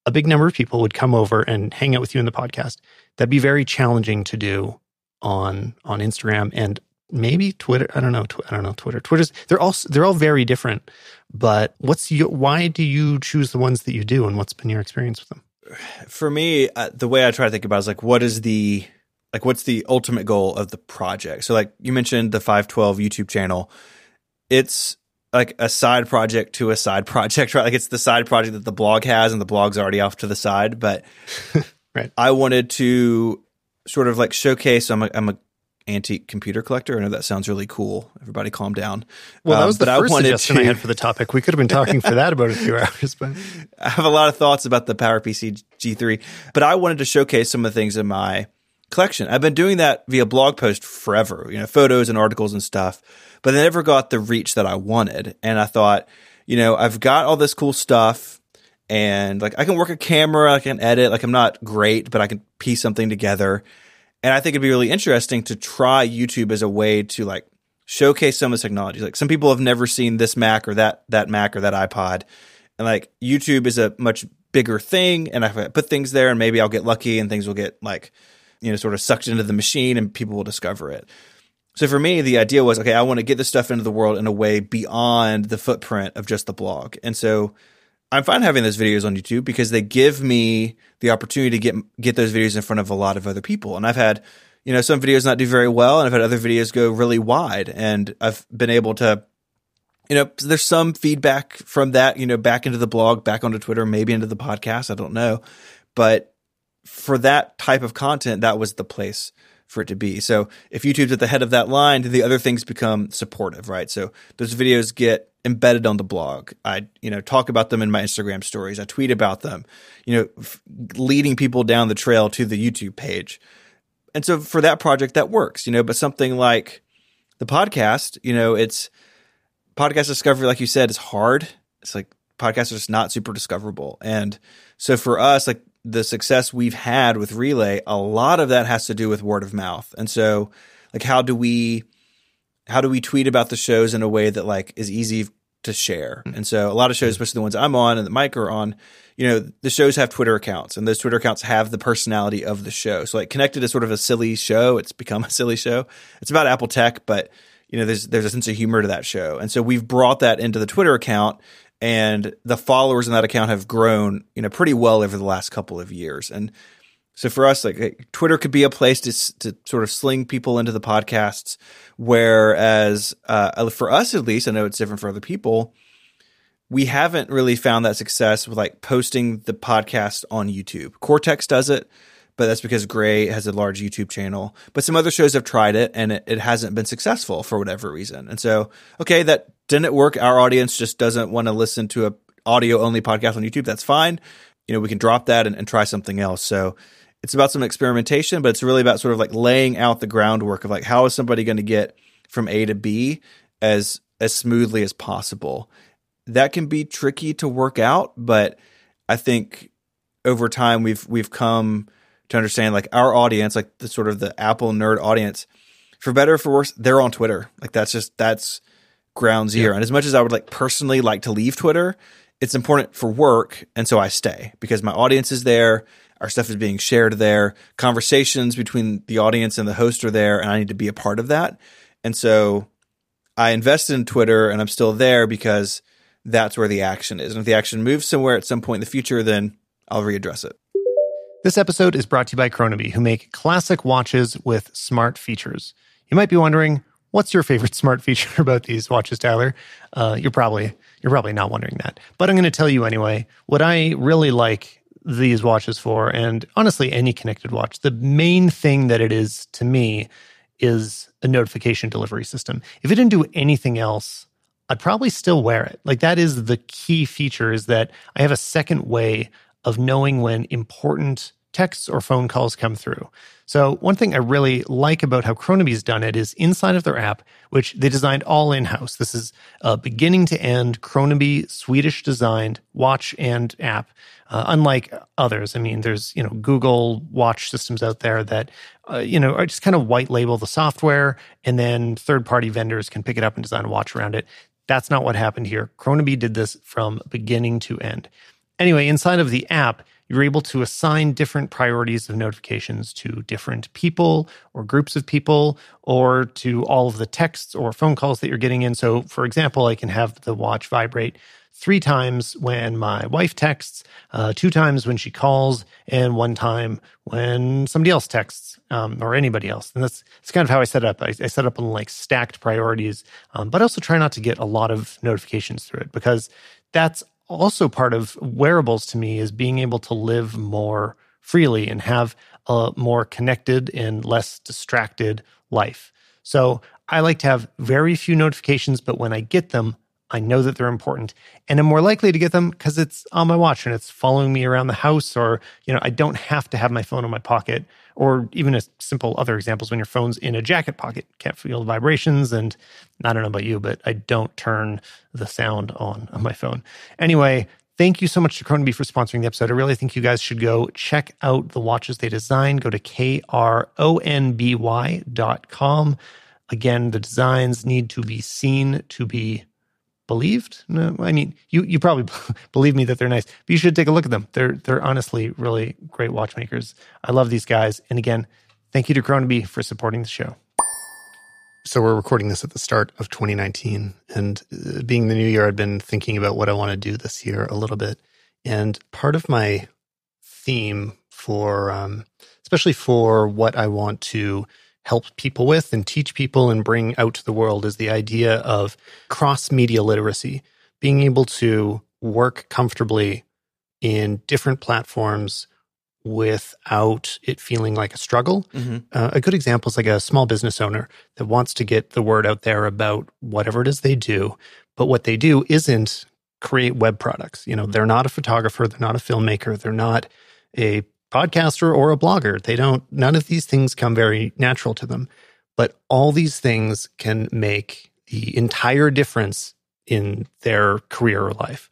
a big number of people would come over and hang out with you in the podcast. That'd be very challenging to do on on Instagram and maybe Twitter. I don't know. Tw- I don't know. Twitter. Twitter's they're all they're all very different. But what's your, why do you choose the ones that you do, and what's been your experience with them? For me, uh, the way I try to think about it is like, what is the like what's the ultimate goal of the project? So like you mentioned, the five twelve YouTube channel. It's like a side project to a side project, right? Like it's the side project that the blog has, and the blog's already off to the side. But right. I wanted to sort of like showcase. I'm a, I'm a antique computer collector. I know that sounds really cool. Everybody, calm down. Well, that was um, the first I suggestion to... I had for the topic. We could have been talking for that about a few hours. But I have a lot of thoughts about the PowerPC G three. But I wanted to showcase some of the things in my collection. I've been doing that via blog post forever, you know, photos and articles and stuff, but I never got the reach that I wanted. And I thought, you know, I've got all this cool stuff, and like I can work a camera, I can edit, like I'm not great, but I can piece something together. And I think it'd be really interesting to try YouTube as a way to like showcase some of the technologies. Like some people have never seen this Mac or that that Mac or that iPod, and like YouTube is a much bigger thing. And I put things there, and maybe I'll get lucky, and things will get like, you know, sort of sucked into the machine, and people will discover it. So for me, the idea was, okay, I want to get this stuff into the world in a way beyond the footprint of just the blog. And so I'm fine having those videos on YouTube because they give me the opportunity to get get those videos in front of a lot of other people. And I've had, you know, some videos not do very well, and I've had other videos go really wide. And I've been able to, you know, there's some feedback from that, you know, back into the blog, back onto Twitter, maybe into the podcast. I don't know. But for that type of content, that was the place for it to be. So if YouTube's at the head of that line, the other things become supportive, right? So those videos get embedded on the blog. I, you know, talk about them in my Instagram stories. I tweet about them, you know, f- leading people down the trail to the YouTube page. And so for that project, that works, you know, but something like the podcast, you know, it's podcast discovery, like you said, is hard. It's like podcasts are just not super discoverable. And so for us, like, the success we've had with Relay, a lot of that has to do with word of mouth. And so like, how do we, how do we tweet about the shows in a way that like is easy to share? And so a lot of shows, especially the ones I'm on and that Mike are on, you know, the shows have Twitter accounts, and those Twitter accounts have the personality of the show. So like Connected is sort of a silly show. It's become a silly show. It's about Apple tech, but you know, there's, there's a sense of humor to that show. And so we've brought that into the Twitter account, and the followers in that account have grown, you know, pretty well over the last couple of years. And so for us, like Twitter could be a place to to sort of sling people into the podcasts. Whereas uh, for us, at least, I know it's different for other people. We haven't really found that success with like posting the podcast on YouTube. Cortex does it, but that's because Gray has a large YouTube channel. But some other shows have tried it, and it, it hasn't been successful for whatever reason. And so, okay, that didn't work. Our audience just doesn't want to listen to a audio-only podcast on YouTube, that's fine. You know, we can drop that and, and try something else. So it's about some experimentation, but it's really about sort of like laying out the groundwork of like, how is somebody going to get from A to B as as smoothly as possible? That can be tricky to work out, but I think over time we've we've come to understand like our audience, like the sort of the Apple nerd audience, for better or for worse, they're on Twitter. Like that's just, that's ground zero. Yeah. And as much as I would like personally like to leave Twitter, it's important for work. And so I stay because my audience is there. Our stuff is being shared there. Conversations between the audience and the host are there. And I need to be a part of that. And so I invested in Twitter and I'm still there because that's where the action is. And if the action moves somewhere at some point in the future, then I'll readdress it. This episode is brought to you by Kronaby, who make classic watches with smart features. You might be wondering, what's your favorite smart feature about these watches, Tyler? Uh, you're probably you're probably not wondering that. But I'm going to tell you anyway. What I really like these watches for, and honestly any connected watch, the main thing that it is to me is a notification delivery system. If it didn't do anything else, I'd probably still wear it. Like that is the key feature, is that I have a second way of knowing when important texts or phone calls come through. So one thing I really like about how Kronaby's done it is inside of their app, which they designed all in-house. This is a beginning to end Kronaby Swedish designed watch and app, uh, unlike others. I mean, there's, you know, Google watch systems out there that, uh, you know, are just kind of white label the software and then third-party vendors can pick it up and design a watch around it. That's not what happened here. Kronaby did this from beginning to end. Anyway, inside of the app, you're able to assign different priorities of notifications to different people or groups of people or to all of the texts or phone calls that you're getting in. So, for example, I can have the watch vibrate three times when my wife texts, uh, two times when she calls, and one time when somebody else texts um, or anybody else. And that's, that's kind of how I set it up. I, I set up on like stacked priorities, um, but also try not to get a lot of notifications through it, because that's also part of wearables to me is being able to live more freely and have a more connected and less distracted life. So I like to have very few notifications, but when I get them, I know that they're important. And I'm more likely to get them because it's on my watch and it's following me around the house, or, you know, I don't have to have my phone in my pocket. Or even a simple other examples, when your phone's in a jacket pocket, can't feel vibrations. And I don't know about you, but I don't turn the sound on on my phone. Anyway, thank you so much to Kronaby for sponsoring the episode. I really think you guys should go check out the watches they designed. Go to K R O N B Y dot com. Again, the designs need to be seen to be believed? No, I mean, you you probably believe me that they're nice, but you should take a look at them. They're they're honestly really great watchmakers. I love these guys. And again, thank you to Kronaby for supporting the show. So we're recording this at the start of twenty nineteen. And uh, being the new year, I've been thinking about what I want to do this year a little bit. And part of my theme for, um, especially for what I want to help people with and teach people and bring out to the world, is the idea of cross-media literacy, being able to work comfortably in different platforms without it feeling like a struggle. Mm-hmm. Uh, a good example is like a small business owner that wants to get the word out there about whatever it is they do, but what they do isn't create web products. You know, they're not a photographer, they're not a filmmaker, they're not a podcaster or a blogger. They don't, none of these things come very natural to them, but all these things can make the entire difference in their career or life.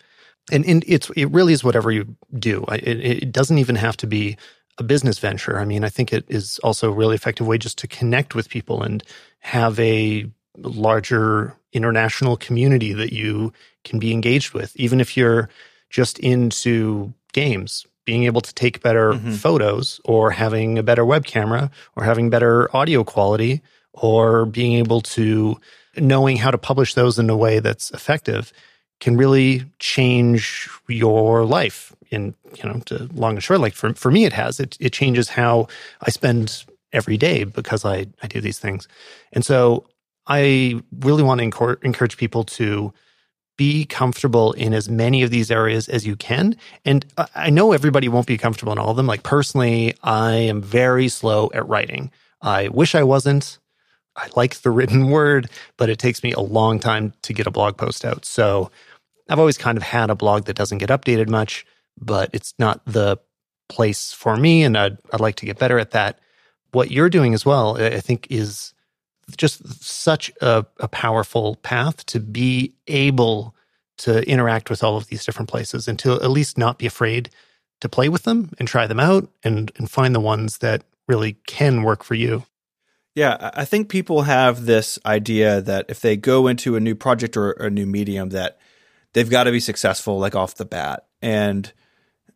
And, and it's, it really is whatever you do. It, it doesn't even have to be a business venture. I mean, I think it is also a really effective way just to connect with people and have a larger international community that you can be engaged with, even if you're just into games. Being able to take better mm-hmm. photos, or having a better web camera, or having better audio quality, or being able to, knowing how to publish those in a way that's effective, can really change your life in, you know, to long and short. Like for, for me, it has. It, it changes how I spend every day because I, I do these things. And so I really want to encor- encourage people to be comfortable in as many of these areas as you can. And I know everybody won't be comfortable in all of them. Like personally, I am very slow at writing. I wish I wasn't. I like the written word, but it takes me a long time to get a blog post out. So I've always kind of had a blog that doesn't get updated much, but it's not the place for me, and I'd, I'd like to get better at that. What you're doing as well, I think, is just such a, a powerful path to be able to interact with all of these different places and to at least not be afraid to play with them and try them out and, and find the ones that really can work for you. Yeah, I think people have this idea that if they go into a new project or a new medium that they've got to be successful like off the bat. And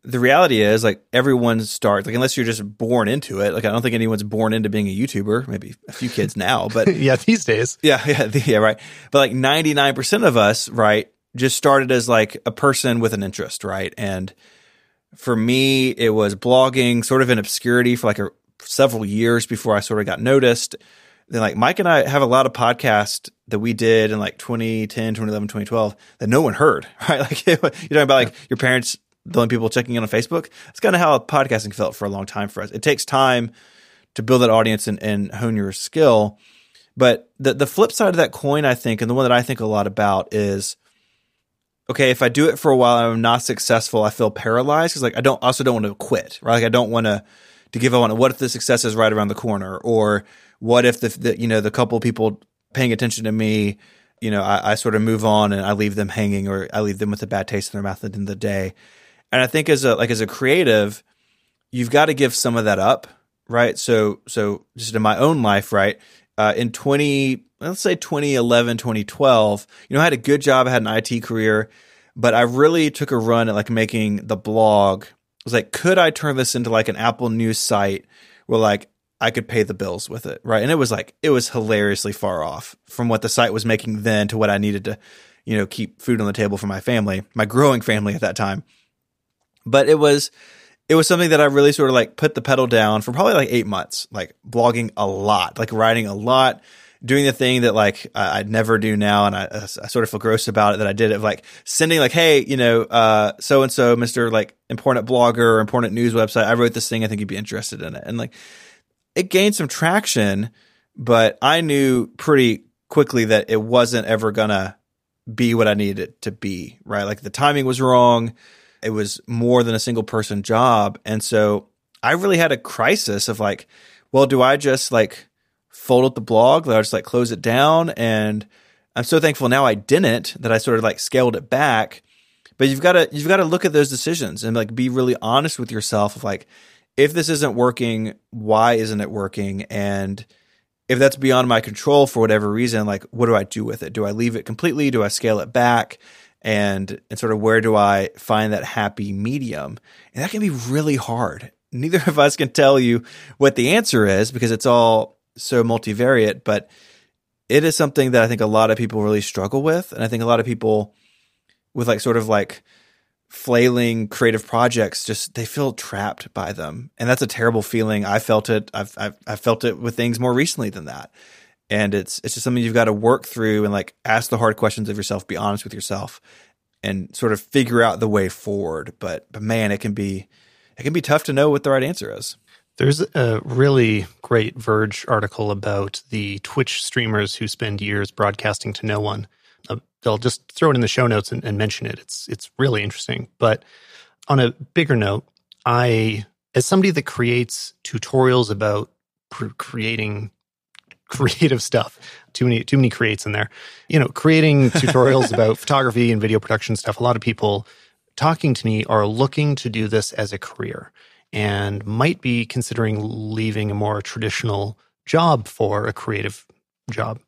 the reality is like everyone starts, like unless you're just born into it. Like I don't think anyone's born into being a YouTuber, maybe a few kids now, but yeah, these days. Yeah, yeah, the, yeah, right. But like ninety-nine percent of us, right, just started as like a person with an interest, right? And for me, it was blogging sort of in obscurity for like a several years before I sort of got noticed. Then like Mike and I have a lot of podcasts that we did in like twenty ten, twenty eleven, twenty twelve that no one heard, right? Like you're talking about like your parents, the only people checking in on Facebook. It's kind of how podcasting felt for a long time for us. It takes time to build that audience and, and hone your skill. But the, the flip side of that coin, I think, and the one that I think a lot about is, okay, if I do it for a while, I'm not successful, I feel paralyzed. Cause like, I don't also don't want to quit, right? Like I don't want to, to give on what if the success is right around the corner, or what if the, the you know the couple people paying attention to me, you know, I, I sort of move on and I leave them hanging, or I leave them with a bad taste in their mouth at the end of the day. And I think as a like as a creative, you've got to give some of that up, right? So so just in my own life, right? Uh, in twenty let's say twenty eleven, twenty twelve, you know, I had a good job, I had an I T career, but I really took a run at like making the blog. I was like, could I turn this into like an Apple News site where like I could pay the bills with it, right? And it was like, it was hilariously far off from what the site was making then to what I needed to, you know, keep food on the table for my family, my growing family at that time. But it was, it was something that I really sort of like put the pedal down for probably like eight months, like blogging a lot, like writing a lot, doing the thing that like I, I never do now. And I, I sort of feel gross about it that I did it, of like sending like, hey, you know, uh, so-and-so, Mister like important blogger or important news website, I wrote this thing, I think you'd be interested in it. And like it gained some traction, but I knew pretty quickly that it wasn't ever gonna be what I needed it to be, right? Like the timing was wrong. It was more than a single person job. And so I really had a crisis of like, well, do I just like fold up the blog, that I just like close it down? And I'm so thankful now I didn't, that I sort of like scaled it back. But you've got to, you've got to look at those decisions and like be really honest with yourself of like, if this isn't working, why isn't it working? And if that's beyond my control for whatever reason, like, what do I do with it? Do I leave it completely? Do I scale it back? And, and sort of where do I find that happy medium? And that can be really hard. Neither of us can tell you what the answer is because it's all so multivariate, but it is something that I think a lot of people really struggle with. And I think a lot of people with like sort of like flailing creative projects, just they feel trapped by them. And that's a terrible feeling. I felt it. I've, I've, I've felt it with things more recently than that. And it's, it's just something you've got to work through and like ask the hard questions of yourself, be honest with yourself and sort of figure out the way forward. But, but man, it can be, it can be tough to know what the right answer is. There's a really great Verge article about the Twitch streamers who spend years broadcasting to no one. Uh, they'll just throw it in the show notes and, and mention it. It's it's really interesting. But on a bigger note, I, as somebody that creates tutorials about pr- creating creative stuff, too many too many creates in there, you know, creating tutorials about photography and video production stuff, a lot of people talking to me are looking to do this as a career and might be considering leaving a more traditional job for a creative job.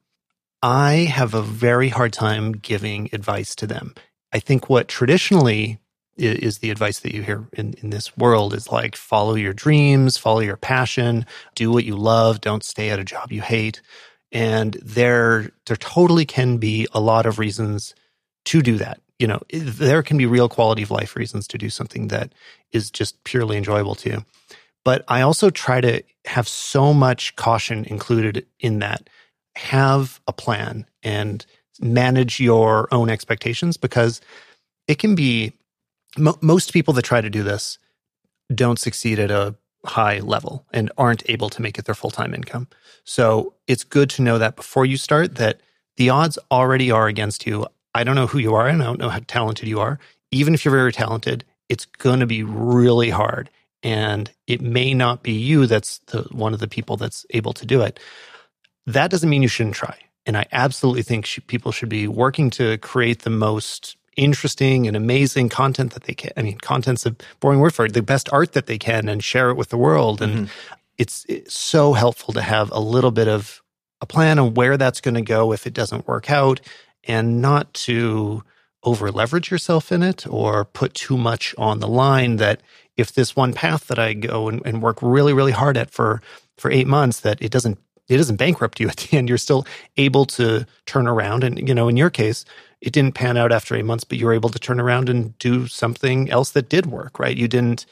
I have a very hard time giving advice to them. I think what traditionally is the advice that you hear in, in this world is like, follow your dreams, follow your passion, do what you love, don't stay at a job you hate. And there, there totally can be a lot of reasons to do that. You know, there can be real quality of life reasons to do something that is just purely enjoyable to you. But I also try to have so much caution included in that. Have a plan and manage your own expectations, because it can be, mo- most people that try to do this don't succeed at a high level and aren't able to make it their full-time income. So it's good to know that before you start, that the odds already are against you. I don't know who you are, and I don't know how talented you are. Even if you're very talented, it's going to be really hard. And it may not be you that's the, one of the people that's able to do it. That doesn't mean you shouldn't try. And I absolutely think sh- people should be working to create the most interesting and amazing content that they can. I mean, content's a boring word for it. The best art that they can, and share it with the world. And mm-hmm. it's, it's so helpful to have a little bit of a plan on where that's going to go if it doesn't work out, and not to over leverage yourself in it or put too much on the line that if this one path that I go and, and work really, really hard at for, for eight months, that it doesn't, it doesn't bankrupt you at the end. You're still able to turn around. And, you know, in your case, it didn't pan out after eight months, but you were able to turn around and do something else that did work, right? You didn't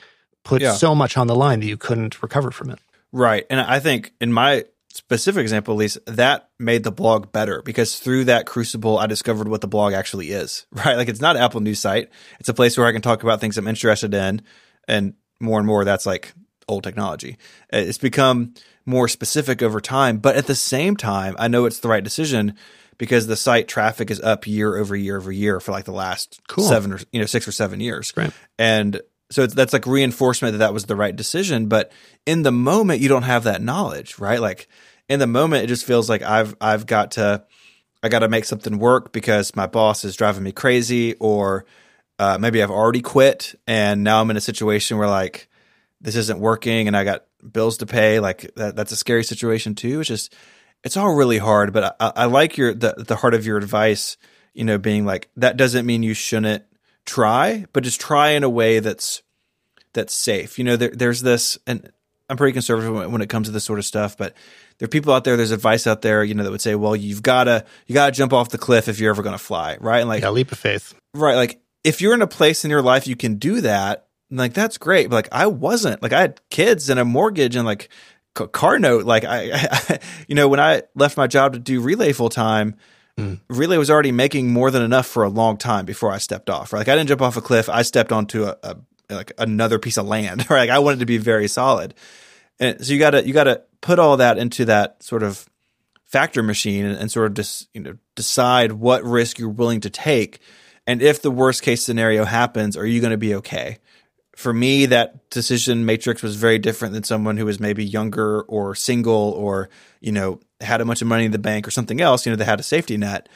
put yeah. so much on the line that you couldn't recover from it. Right. And I think in my specific example, at least, that made the blog better, because through that crucible, I discovered what the blog actually is, right? Like, it's not an Apple News site. It's a place where I can talk about things I'm interested in. And more and more, that's like old technology. It's become more specific over time. But at the same time, I know it's the right decision, because the site traffic is up year over year over year for like the last cool. seven or, you know, six or seven years. Great. And so it's, that's like reinforcement that that was the right decision. But in the moment, you don't have that knowledge, right? Like, in the moment, it just feels like I've I've got to I got to make something work because my boss is driving me crazy, or uh, maybe I've already quit and now I'm in a situation where like this isn't working and I got bills to pay. Like that, that's a scary situation too. It's just, it's all really hard, but I, I like your the, the heart of your advice, you know, being like, that doesn't mean you shouldn't try, but just try in a way that's that's safe. You know, there, there's this, and I'm pretty conservative when, when it comes to this sort of stuff, but there are people out there, there's advice out there, you know, that would say, well, you've got to you got to jump off the cliff if you're ever going to fly, right? And like, yeah, leap of faith. Right, like if you're in a place in your life you can do that, like that's great, but like I wasn't. Like I had kids and a mortgage and like car note. Like I, I, you know, when I left my job to do Relay full time, mm. Relay was already making more than enough for a long time before I stepped off. Right? Like I didn't jump off a cliff. I stepped onto a, a like another piece of land. Right? Like I wanted to be very solid, and so you gotta you gotta put all that into that sort of factor machine and, and sort of just you know decide what risk you're willing to take, and if the worst case scenario happens, are you going to be okay? For me, that decision matrix was very different than someone who was maybe younger or single or, you know, had a bunch of money in the bank or something else, you know, they had a safety net.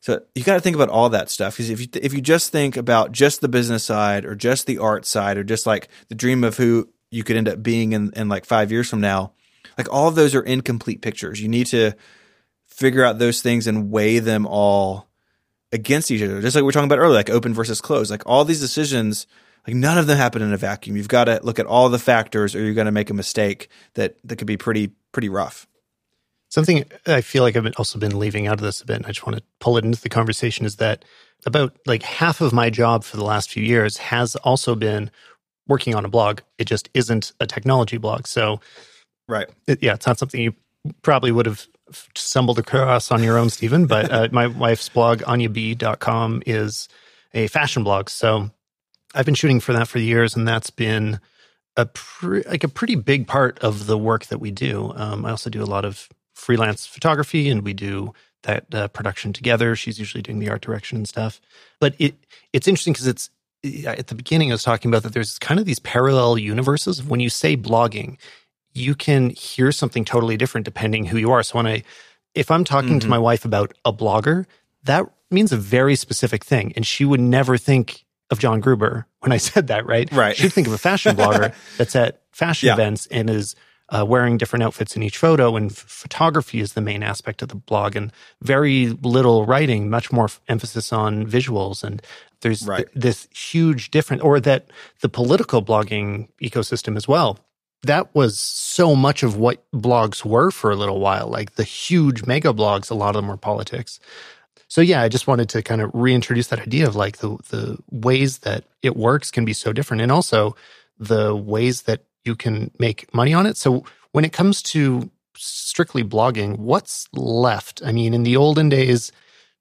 So you got to think about all that stuff. Because if you, if you just think about just the business side or just the art side or just like the dream of who you could end up being in, in like five years from now, like all of those are incomplete pictures. You need to figure out those things and weigh them all against each other. Just like we were talking about earlier, like open versus closed, like all these decisions – like none of them happen in a vacuum. You've got to look at all the factors or you're going to make a mistake that, that could be pretty pretty rough. Something I feel like I've also been leaving out of this a bit, and I just want to pull it into the conversation, is that about like half of my job for the last few years has also been working on a blog. It just isn't a technology blog. So right, it, yeah, it's not something you probably would have stumbled across on your own, Stephen, but uh, my wife's blog, anya b dot com, is a fashion blog. So I've been shooting for that for years, and that's been a pre- like a pretty big part of the work that we do. Um, I also do a lot of freelance photography, and we do that uh, production together. She's usually doing the art direction and stuff. But it it's interesting because it's at the beginning I was talking about that there's kind of these parallel universes. When you say blogging, you can hear something totally different depending who you are. So when I if I'm talking mm-hmm. to my wife about a blogger, that means a very specific thing, and she would never think of John Gruber when I said that, right? Right. She'd think of a fashion blogger that's at fashion yeah. events and is uh, wearing different outfits in each photo, and f- photography is the main aspect of the blog, and very little writing, much more f- emphasis on visuals. And there's right. th- this huge difference, or that the political blogging ecosystem as well. That was so much of what blogs were for a little while. Like the huge mega blogs, a lot of them were politics. So yeah, I just wanted to kind of reintroduce that idea of like the the ways that it works can be so different, and also the ways that you can make money on it. So when it comes to strictly blogging, what's left? I mean, in the olden days,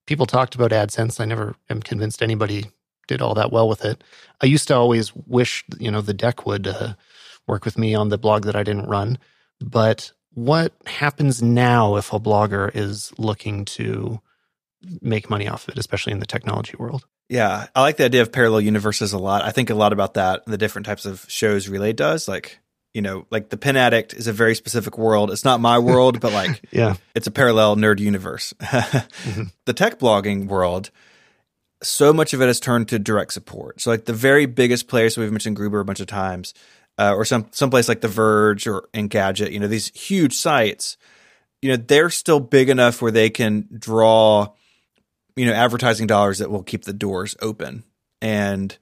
people talked about AdSense. I never am convinced anybody did all that well with it. I used to always wish, you know, the deck would uh, work with me on the blog that I didn't run. But what happens now if a blogger is looking to make money off of it, especially in the technology world. Yeah. I like the idea of parallel universes a lot. I think a lot about that, the different types of shows Relay does. Like, you know, like the Pen Addict is a very specific world. It's not my world, but like, yeah, it's a parallel nerd universe. Mm-hmm. The tech blogging world, so much of it has turned to direct support. So like the very biggest players, so we've mentioned Gruber a bunch of times, uh, or some someplace like The Verge or Engadget, you know, these huge sites, you know, they're still big enough where they can draw, you know, advertising dollars that will keep the doors open. And,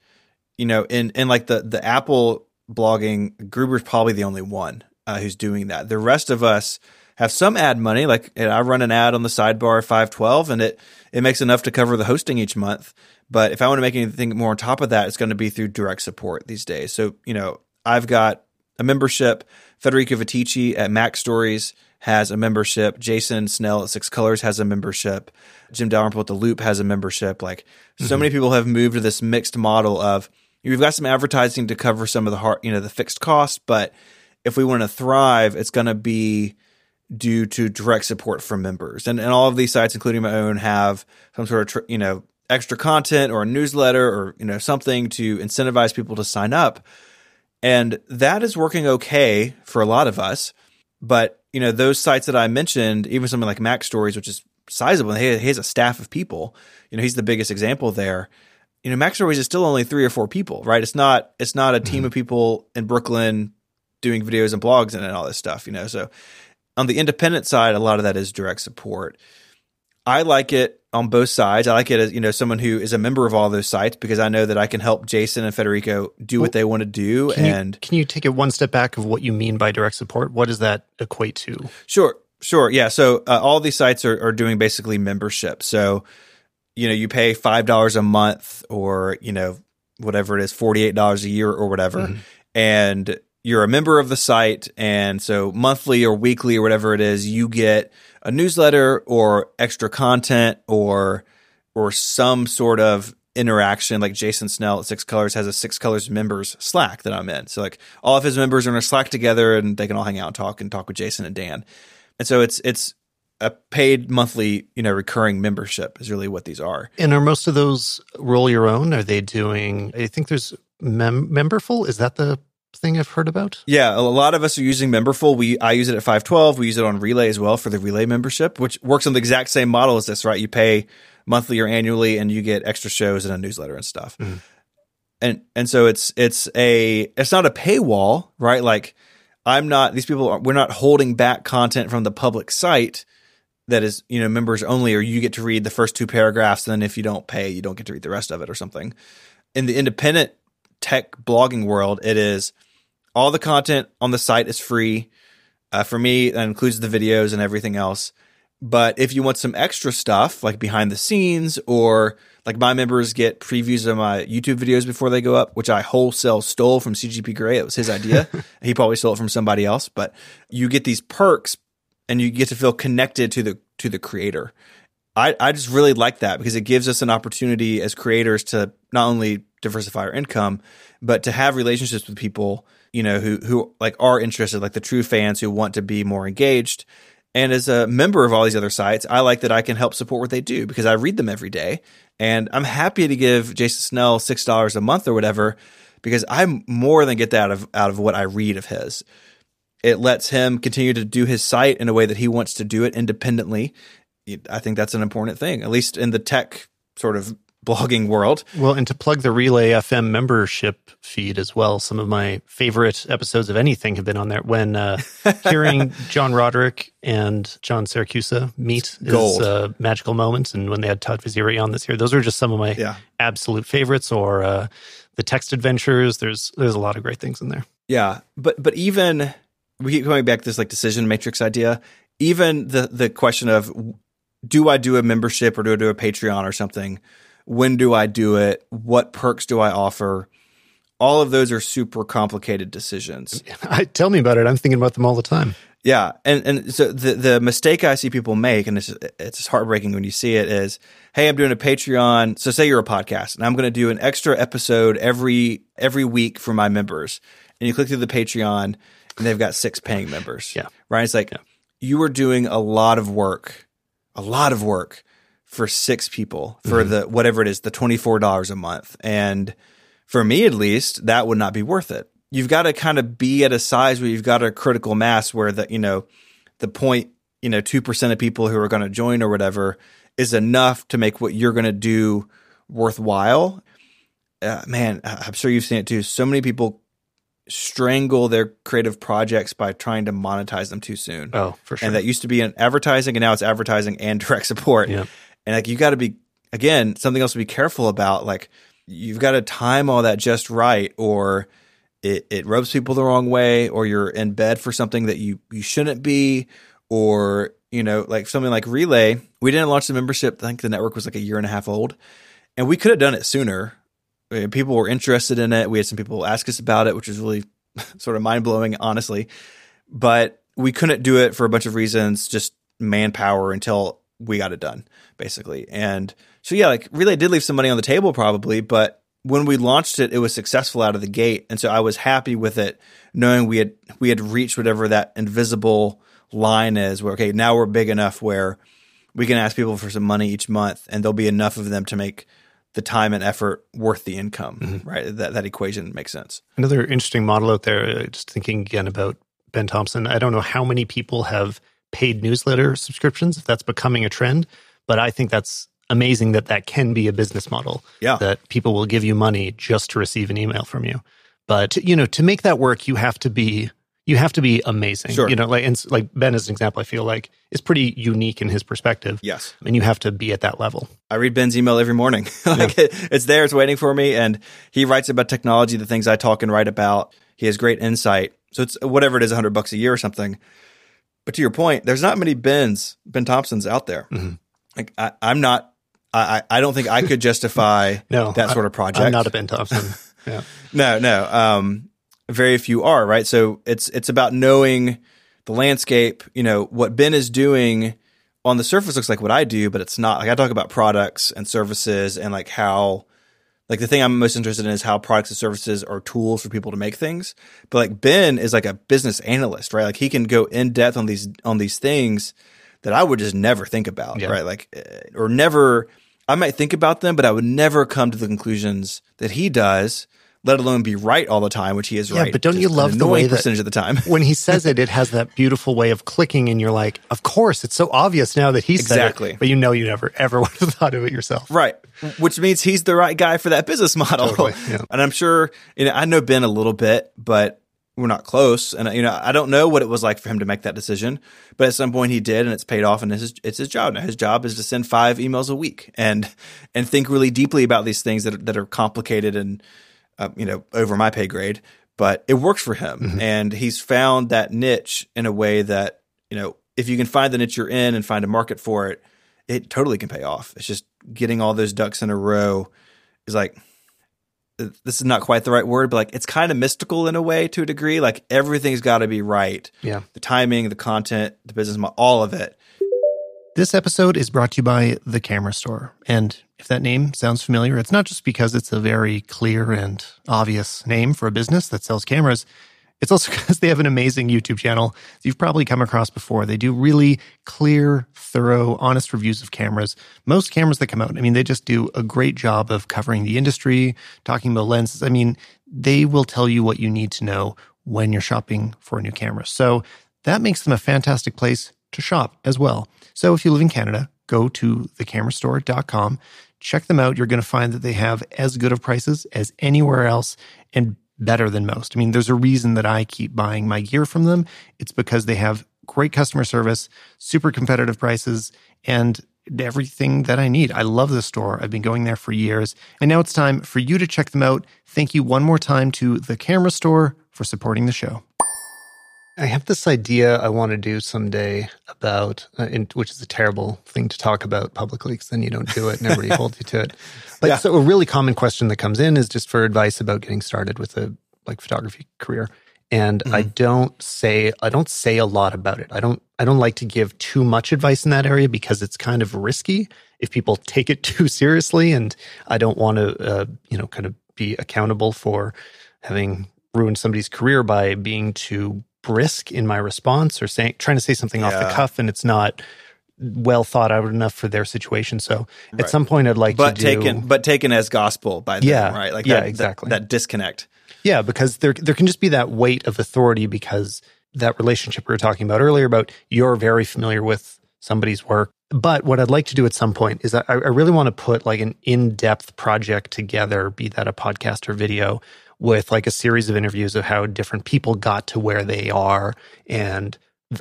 you know, in, in like the, the Apple blogging, Gruber's probably the only one uh, who's doing that. The rest of us have some ad money. Like, and I run an ad on the sidebar of five twelve, and it, it makes enough to cover the hosting each month. But if I want to make anything more on top of that, it's going to be through direct support these days. So, you know, I've got a membership. Federico Vitici at Mac Stories has a membership. Jason Snell at Six Colors has a membership. Jim Dalrymple at The Loop has a membership. Like, so mm-hmm. many people have moved to this mixed model of, you've got some advertising to cover some of the hard, you know, the fixed costs, but if we want to thrive, it's going to be due to direct support from members. And, and all of these sites, including my own, have some sort of, tr- you know, extra content or a newsletter or, you know, something to incentivize people to sign up. And that is working okay for a lot of us. But, you know, those sites that I mentioned, even something like Mac Stories, which is sizable, he has a staff of people, you know, he's the biggest example there. You know, Mac Stories is still only three or four people, right? It's not, it's not a team mm-hmm. of people in Brooklyn doing videos and blogs and, and all this stuff, you know? So on the independent side, a lot of that is direct support. I like it on both sides. I like it as, you know, someone who is a member of all those sites, because I know that I can help Jason and Federico do well, what they want to do. Can and you, can you take it one step back of what you mean by direct support? What does that equate to? Sure. Sure. Yeah. So uh, all these sites are, are doing basically membership. So, you know, you pay five dollars a month or, you know, whatever it is, forty-eight dollars a year or whatever. Mm-hmm. And you're a member of the site. And so monthly or weekly or whatever it is, you get a newsletter or extra content or, or some sort of interaction. Like Jason Snell at Six Colors has a Six Colors members Slack that I'm in. So like all of his members are in a Slack together and they can all hang out and talk and talk with Jason and Dan. And so it's, it's, a paid monthly, you know, recurring membership is really what these are. And are most of those roll your own? Are they doing, I think there's mem- Memberful. Is that the thing I've heard about? Yeah. A lot of us are using Memberful. We, I use it at five twelve. We use it on Relay as well for the Relay membership, which works on the exact same model as this, right? You pay monthly or annually and you get extra shows and a newsletter and stuff. Mm-hmm. And, and so it's, it's a, it's not a paywall, right? Like I'm not, these people are, we're not holding back content from the public site that is, you know, members only, or you get to read the first two paragraphs. And then if you don't pay, you don't get to read the rest of it or something. In the independent tech blogging world, it is all the content on the site is free. Uh, for me, that includes the videos and everything else. But if you want some extra stuff like behind the scenes, or like my members get previews of my YouTube videos before they go up, which I wholesale stole from C G P Grey. It was his idea. He probably stole it from somebody else, but you get these perks and you get to feel connected to the to the creator. I, I just really like that because it gives us an opportunity as creators to not only diversify our income, but to have relationships with people, you know, who who like are interested, like the true fans who want to be more engaged. And as a member of all these other sites, I like that I can help support what they do because I read them every day. And I'm happy to give Jason Snell six dollars a month or whatever because I more than get that out of, out of what I read of his. It lets him continue to do his site in a way that he wants to do it independently. I think that's an important thing, at least in the tech sort of blogging world. Well, and to plug the Relay F M membership feed as well, some of my favorite episodes of anything have been on there. When uh, hearing John Roderick and John Siracusa meet is uh, magical moments. And when they had Todd Vaziri on this year, those are just some of my yeah. absolute favorites. Or uh, the text adventures. There's there's a lot of great things in there. Yeah, but but even... we keep coming back to this like decision matrix idea. Even the the question of, do I do a membership or do I do a Patreon or something? When do I do it? What perks do I offer? All of those are super complicated decisions. I, tell me about it. I'm thinking about them all the time. Yeah. And and so the, the mistake I see people make, and it's, it's heartbreaking when you see it, is, hey, I'm doing a Patreon. So say you're a podcast, and I'm going to do an extra episode every every week for my members. And you click through the Patreon, and they've got six paying members. Yeah. Right? It's like, yeah. you were doing a lot of work, a lot of work for six people for mm-hmm. the whatever it is, the twenty-four dollars a month. And for me, at least, that would not be worth it. You've got to kind of be at a size where you've got a critical mass where the, you know, the point, you know, two percent of people who are going to join or whatever is enough to make what you're going to do worthwhile. Uh, man, I'm sure you've seen it too. So many people strangle their creative projects by trying to monetize them too soon. Oh, for sure. And that used to be in advertising, and now it's advertising and direct support. Yeah. And like, you got to be, again, something else to be careful about. Like, you've got to time all that just right, or it, it rubs people the wrong way, or you're in bed for something that you, you shouldn't be, or, you know, like something like Relay. We didn't launch the membership. I think the network was like a year and a half old, and we could have done it sooner. People were interested in it. We had some people ask us about it, which was really sort of mind-blowing, honestly. But we couldn't do it for a bunch of reasons, just manpower, until we got it done, basically. And so, yeah, like Relay did leave some money on the table probably, but when we launched it, it was successful out of the gate. And so I was happy with it, knowing we had we had reached whatever that invisible line is where, okay, now we're big enough where we can ask people for some money each month, and there'll be enough of them to make the time and effort worth the income, mm-hmm. right? That that equation makes sense. Another interesting model out there, just thinking again about Ben Thompson, I don't know how many people have paid newsletter subscriptions, if that's becoming a trend, but I think that's amazing that that can be a business model, yeah. that people will give you money just to receive an email from you. But, you know, to make that work, you have to be you have to be amazing. Sure. You know, like, and like Ben is an example, I feel like, is pretty unique in his perspective. Yes. And you have to be at that level. I read Ben's email every morning. like yeah. it, it's there, it's waiting for me. And he writes about technology, the things I talk and write about. He has great insight. So it's whatever it is, one hundred bucks a year or something. But to your point, there's not many Ben's, Ben Thompsons out there. Mm-hmm. Like I, I'm not, I, I don't think I could justify no, that sort of project. I'm not a Ben Thompson. Yeah. no, no. Um, very few are, right? So it's it's about knowing the landscape. You know, what Ben is doing on the surface looks like what I do, but it's not. Like I talk about products and services, and like how, like the thing I'm most interested in is how products and services are tools for people to make things. But like Ben is like a business analyst, right? Like he can go in depth on these on these things that I would just never think about, yeah. right? Like, or never, I might think about them, but I would never come to the conclusions that he does, let alone be right all the time, which he is yeah, right. Yeah, but don't you love the way that percentage of the time when he says it, it has that beautiful way of clicking, and you're like, of course, it's so obvious now that he said exactly. it, but you know you never, ever would have thought of it yourself. Right, which means he's the right guy for that business model. Totally, yeah. And I'm sure, you know, I know Ben a little bit, but we're not close. And, you know, I don't know what it was like for him to make that decision, but at some point he did, and it's paid off, and it's his, it's his job now. His job is to send five emails a week and and think really deeply about these things that are, that are complicated and, Uh, you know, over my pay grade, but it works for him. Mm-hmm. And he's found that niche in a way that, you know, if you can find the niche you're in and find a market for it, it totally can pay off. It's just getting all those ducks in a row is like, this is not quite the right word, but like, it's kind of mystical in a way to a degree. Like everything's got to be right. Yeah. The timing, the content, the business model, all of it. This episode is brought to you by The Camera Store. And if that name sounds familiar, it's not just because it's a very clear and obvious name for a business that sells cameras. It's also because they have an amazing YouTube channel that you've probably come across before. They do really clear, thorough, honest reviews of cameras. Most cameras that come out, I mean, they just do a great job of covering the industry, talking about lenses. I mean, they will tell you what you need to know when you're shopping for a new camera. So that makes them a fantastic place to shop as well. So if you live in Canada, go to the camera store dot com, check them out. You're going to find that they have as good of prices as anywhere else and better than most. I mean, there's a reason that I keep buying my gear from them. It's because they have great customer service, super competitive prices, and everything that I need. I love this store. I've been going there for years. And now it's time for you to check them out. Thank you one more time to The Camera Store for supporting the show. I have this idea I want to do someday about, uh, in, which is a terrible thing to talk about publicly because then you don't do it and everybody holds you to it. But yeah. So a really common question that comes in is just for advice about getting started with a like photography career. And mm-hmm. I don't say, I don't say a lot about it. I don't, I don't like to give too much advice in that area because it's kind of risky if people take it too seriously. And I don't want to, uh, you know, kind of be accountable for having ruined somebody's career by being too brisk in my response or saying, trying to say something yeah. off the cuff, and it's not well thought out enough for their situation. So right. at some point I'd like but to do... Taken, but taken as gospel by them, yeah, right? Like that, yeah, exactly. That, that disconnect. Yeah, because there there can just be that weight of authority because that relationship we were talking about earlier about you're very familiar with somebody's work. But what I'd like to do at some point is that I, I really want to put like an in-depth project together, be that a podcast or video, with like a series of interviews of how different people got to where they are and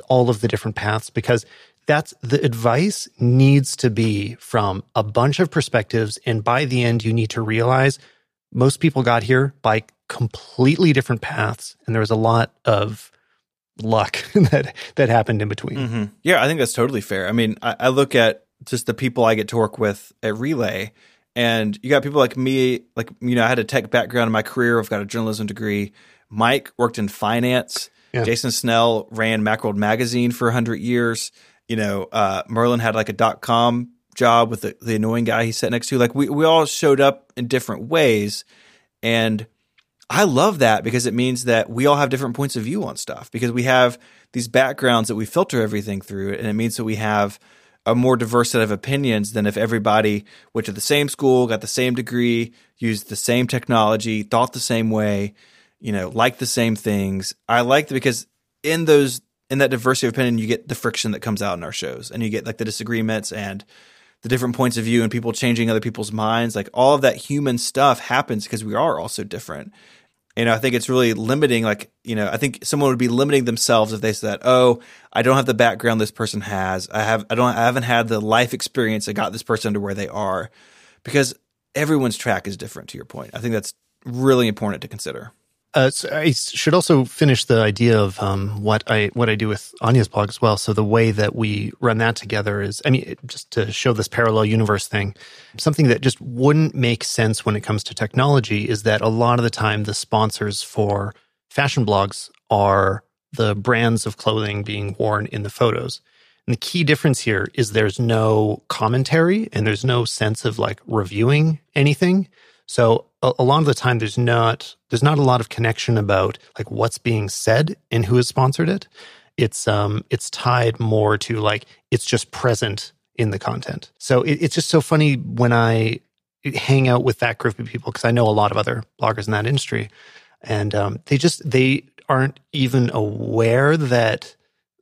all of the different paths, because that's the advice needs to be from a bunch of perspectives. And by the end, you need to realize most people got here by completely different paths. And there was a lot of luck that, that happened in between. Mm-hmm. Yeah, I think that's totally fair. I mean, I, I look at just the people I get to work with at Relay, and you got people like me, like, you know, I had a tech background in my career. I've got a journalism degree. Mike worked in finance. Yeah. Jason Snell ran Macworld Magazine for one hundred years. You know, uh, Merlin had like a dot-com job with the, the annoying guy he sat next to. Like, we, we all showed up in different ways. And I love that because it means that we all have different points of view on stuff because we have these backgrounds that we filter everything through. And it means that we have a more diverse set of opinions than if everybody went to the same school, got the same degree, used the same technology, thought the same way, you know, liked the same things. I like that because in those in that diversity of opinion, you get the friction that comes out in our shows, and you get like the disagreements and the different points of view and people changing other people's minds. Like all of that human stuff happens because we are all so different. And I think it's really limiting. Like, you know, I think someone would be limiting themselves if they said, "Oh, I don't have the background this person has. I have, I don't, I haven't had the life experience that got this person to where they are," because everyone's track is different. To your point, I think that's really important to consider. Uh, so I should also finish the idea of um, what I what I do with Anya's blog as well. So the way that we run that together is, I mean, just to show this parallel universe thing, something that just wouldn't make sense when it comes to technology is that a lot of the time the sponsors for fashion blogs are the brands of clothing being worn in the photos. And the key difference here is there's no commentary and there's no sense of like reviewing anything. So a lot of the time, there's not there's not a lot of connection about like what's being said and who has sponsored it. It's um it's tied more to like it's just present in the content. So it, it's just so funny when I hang out with that group of people because I know a lot of other bloggers in that industry, and um, they just they aren't even aware that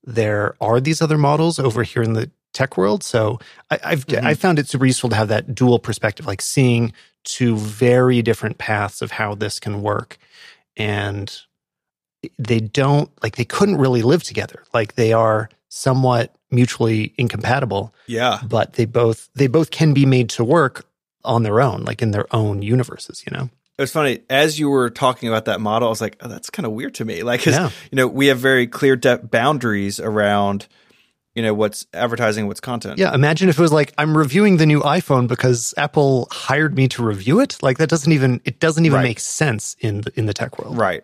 there are these other models over here in the tech world. So I, I've mm-hmm. I found it super useful to have that dual perspective, like seeing two very different paths of how this can work. And they don't, like, they couldn't really live together. Like, they are somewhat mutually incompatible. Yeah. But they both, they both can be made to work on their own, like in their own universes, you know? It's funny, as you were talking about that model, I was like, oh, that's kind of weird to me. Like, 'cause, yeah. you know, we have very clear de- boundaries around, you know, what's advertising, what's content. Yeah, imagine if it was like, I'm reviewing the new iPhone because Apple hired me to review it. Like, that doesn't even, it doesn't even right. make sense in the, in the tech world. Right.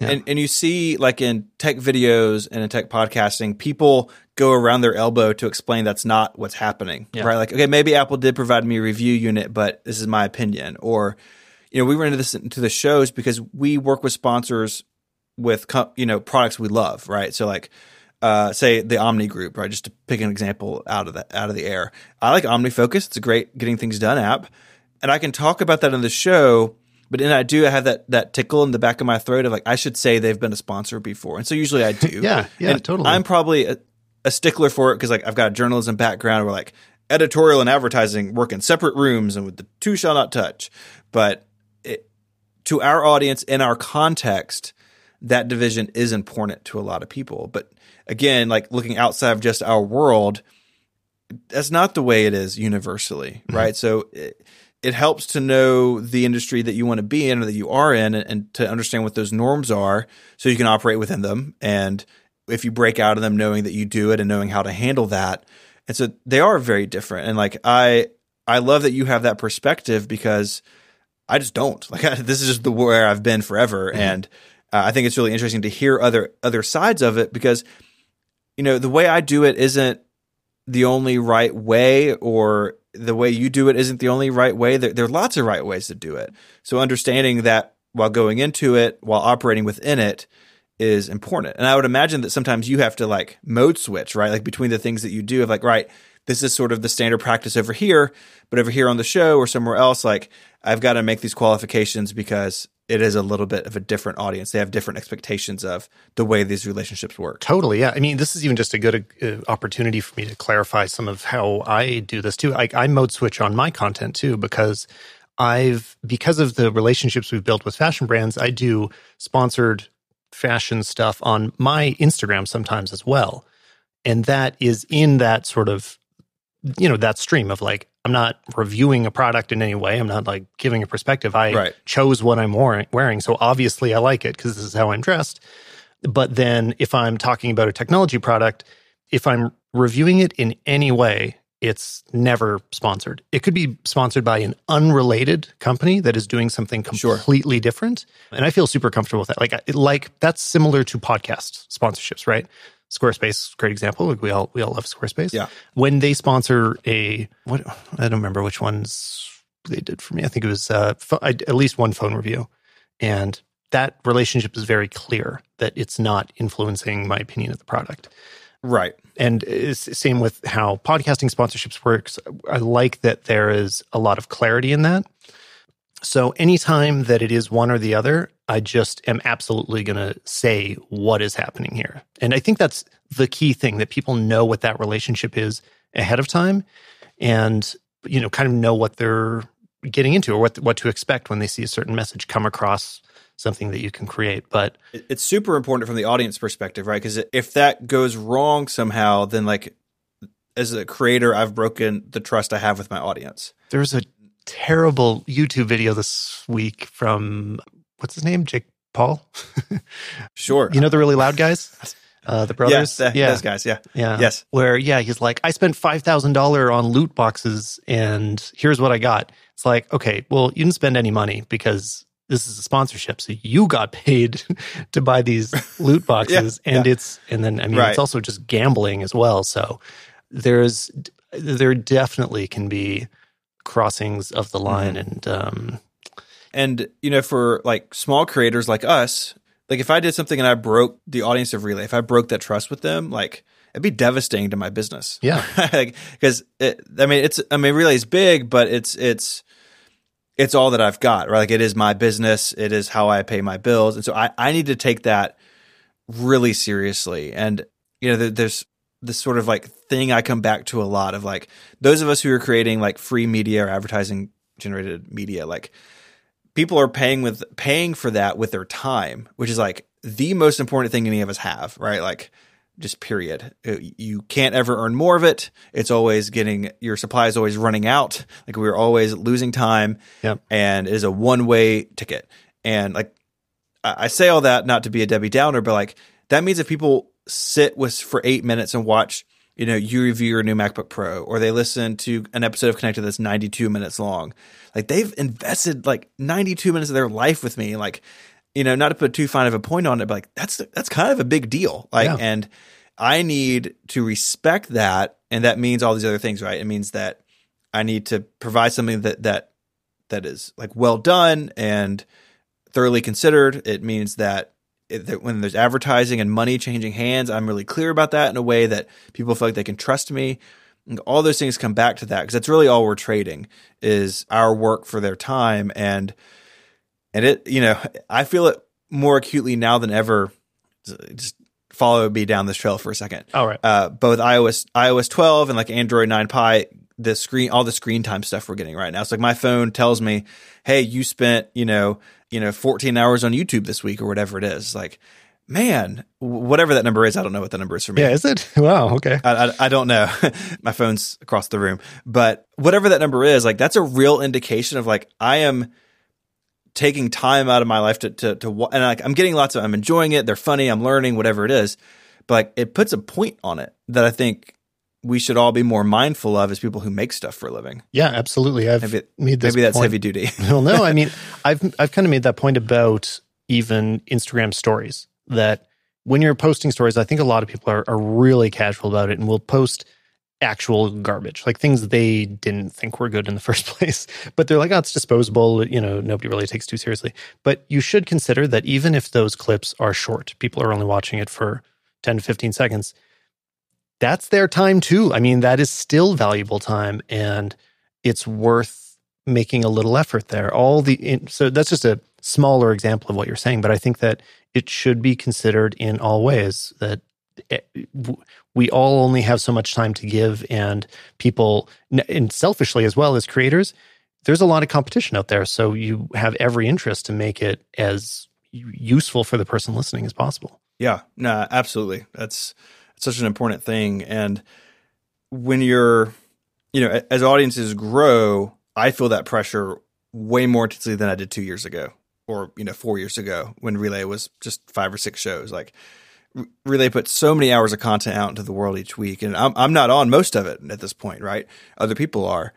Yeah. And and you see, like, in tech videos and in tech podcasting, people go around their elbow to explain that's not what's happening. Yeah. Right? Like, okay, maybe Apple did provide me a review unit, but this is my opinion. Or, you know, we run into this into the shows because we work with sponsors with, you know, products we love, right? So, like, Uh, say the Omni Group, right? Just to pick an example out of the out of the air. I like OmniFocus. It's a great getting things done app, and I can talk about that on the show. But then I do I have that that tickle in the back of my throat of like I should say they've been a sponsor before, and so usually I do. yeah, yeah, and totally. I'm probably a, a stickler for it because like I've got a journalism background where like editorial and advertising work in separate rooms and with the two shall not touch. But it, to our audience in our context, that division is important to a lot of people, but again, like looking outside of just our world, that's not the way it is universally, right? Mm-hmm. So it, it helps to know the industry that you want to be in or that you are in and, and to understand what those norms are so you can operate within them. And if you break out of them, knowing that you do it and knowing how to handle that. And so they are very different. And like I I love that you have that perspective because I just don't. Like I, this is just the where I've been forever. Mm-hmm. And uh, I think it's really interesting to hear other other sides of it because – you know, the way I do it isn't the only right way, or the way you do it isn't the only right way. There, there are lots of right ways to do it. So understanding that while going into it, while operating within it, is important. And I would imagine that sometimes you have to like mode switch, right? Like between the things that you do of like, right, this is sort of the standard practice over here, but over here on the show or somewhere else, like I've got to make these qualifications because it is a little bit of a different audience. They have different expectations of the way these relationships work. Totally, yeah. I mean, this is even just a good uh, opportunity for me to clarify some of how I do this too. I, I mode switch on my content too because I've because of the relationships we've built with fashion brands, I do sponsored fashion stuff on my Instagram sometimes as well. And that is in that sort of, you know, that stream of like, I'm not reviewing a product in any way. I'm not like giving a perspective. I right. chose what I'm wearing. So obviously I like it because this is how I'm dressed. But then if I'm talking about a technology product, if I'm reviewing it in any way, it's never sponsored. It could be sponsored by an unrelated company that is doing something completely sure. different. And I feel super comfortable with that. Like, like that's similar to podcast sponsorships, right? Squarespace, great example. Like we all we all love Squarespace. Yeah. When they sponsor a what I don't remember which ones they did for me. I think it was uh, fo- I, at least one phone review, and that relationship is very clear that it's not influencing my opinion of the product. Right. And it's same with how podcasting sponsorships works. I like that there is a lot of clarity in that. So anytime that it is one or the other, I just am absolutely going to say what is happening here. And I think that's the key thing, that people know what that relationship is ahead of time and, you know, kind of know what they're getting into or what what to expect when they see a certain message come across something that you can create. But it's super important from the audience perspective, right? Because if that goes wrong somehow, then like as a creator, I've broken the trust I have with my audience. There's a terrible YouTube video this week from, what's his name? Jake Paul? Sure. You know the really loud guys? Uh, the brothers? Yeah, the, yeah, those guys, yeah. yeah. Yes. Where, yeah, he's like, I spent five thousand dollars on loot boxes and here's what I got. It's like, okay, well, you didn't spend any money because this is a sponsorship, so you got paid to buy these loot boxes. yeah, and yeah. it's, and then, I mean, right. it's also just gambling as well. So there's, there definitely can be crossings of the line. Mm-hmm. And um and you know, for like small creators like us, like if I did something and I broke the audience of Relay, if I broke that trust with them, like it'd be devastating to my business. Yeah. Like because it, I mean it's I mean Relay is big, but it's it's it's all that I've got, right? Like it is my business, it is how I pay my bills. And so I I need to take that really seriously. And you know, there, there's this sort of like thing I come back to a lot of like those of us who are creating like free media or advertising generated media, like people are paying with paying for that with their time, which is like the most important thing any of us have, right? Like just period. You can't ever earn more of it. It's always getting, your supply is always running out. Like we're always losing time. Yep. And it is a one-way ticket. And like, I say all that not to be a Debbie Downer, but like that means if people sit with for eight minutes and watch, you know, you review your new MacBook Pro, or they listen to an episode of Connected that's ninety-two minutes long. Like they've invested like ninety-two minutes of their life with me. Like, you know, not to put too fine of a point on it, but like that's that's kind of a big deal. Like, yeah. And I need to respect that, and that means all these other things, right? It means that I need to provide something that that that is like well done and thoroughly considered. It means that. That when there's advertising and money changing hands, I'm really clear about that in a way that people feel like they can trust me. And all those things come back to that because that's really all we're trading is our work for their time. And, and it, you know, I feel it more acutely now than ever. Just follow me down this trail for a second. All right. Uh, both iOS twelve and like Android nine Pie, the screen, all the screen time stuff we're getting right now. It's like my phone tells me, hey, you spent, you know, you know, fourteen hours on YouTube this week or whatever it is. Like, man, whatever that number is, I don't know what the number is for me. Yeah, is it? Wow, okay. I, I, I don't know. My phone's across the room. But whatever that number is, like, that's a real indication of, like, I am taking time out of my life to, to, to and, like, I'm getting lots of, I'm enjoying it. They're funny. I'm learning, whatever it is. But, like, it puts a point on it that I think we should all be more mindful of as people who make stuff for a living. Yeah, absolutely. I've maybe, made this maybe that's point. Heavy duty. Well, no, I mean, I've I've kind of made that point about even Instagram stories, that when you're posting stories, I think a lot of people are, are really casual about it and will post actual garbage, like things they didn't think were good in the first place. But they're like, oh, it's disposable. You know, nobody really takes too seriously. But you should consider that even if those clips are short, people are only watching it for ten to fifteen seconds. That's their time too. I mean, that is still valuable time, and it's worth making a little effort there. All the in, so that's just a smaller example of what you're saying, but I think that it should be considered in all ways, that it, we all only have so much time to give, and people, and selfishly as well as creators, there's a lot of competition out there. So you have every interest to make it as useful for the person listening as possible. Yeah, no, absolutely. That's such an important thing. And when you're, you know, as audiences grow, I feel that pressure way more intensely than I did two years ago or, you know, four years ago when Relay was just five or six shows. Like, Relay put so many hours of content out into the world each week. And I'm, I'm not on most of it at this point, right? Other people are.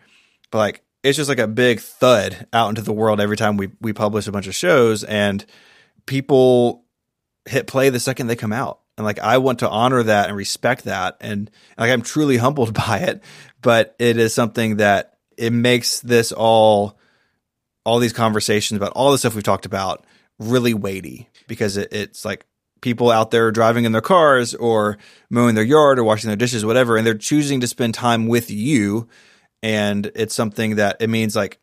But like, it's just like a big thud out into the world every time we, we publish a bunch of shows, and people hit play the second they come out. And like, I want to honor that and respect that. And like, I'm truly humbled by it, but it is something that it makes this all, all these conversations about all the stuff we've talked about really weighty, because it, it's like people out there driving in their cars or mowing their yard or washing their dishes, whatever. And they're choosing to spend time with you. And it's something that it means like,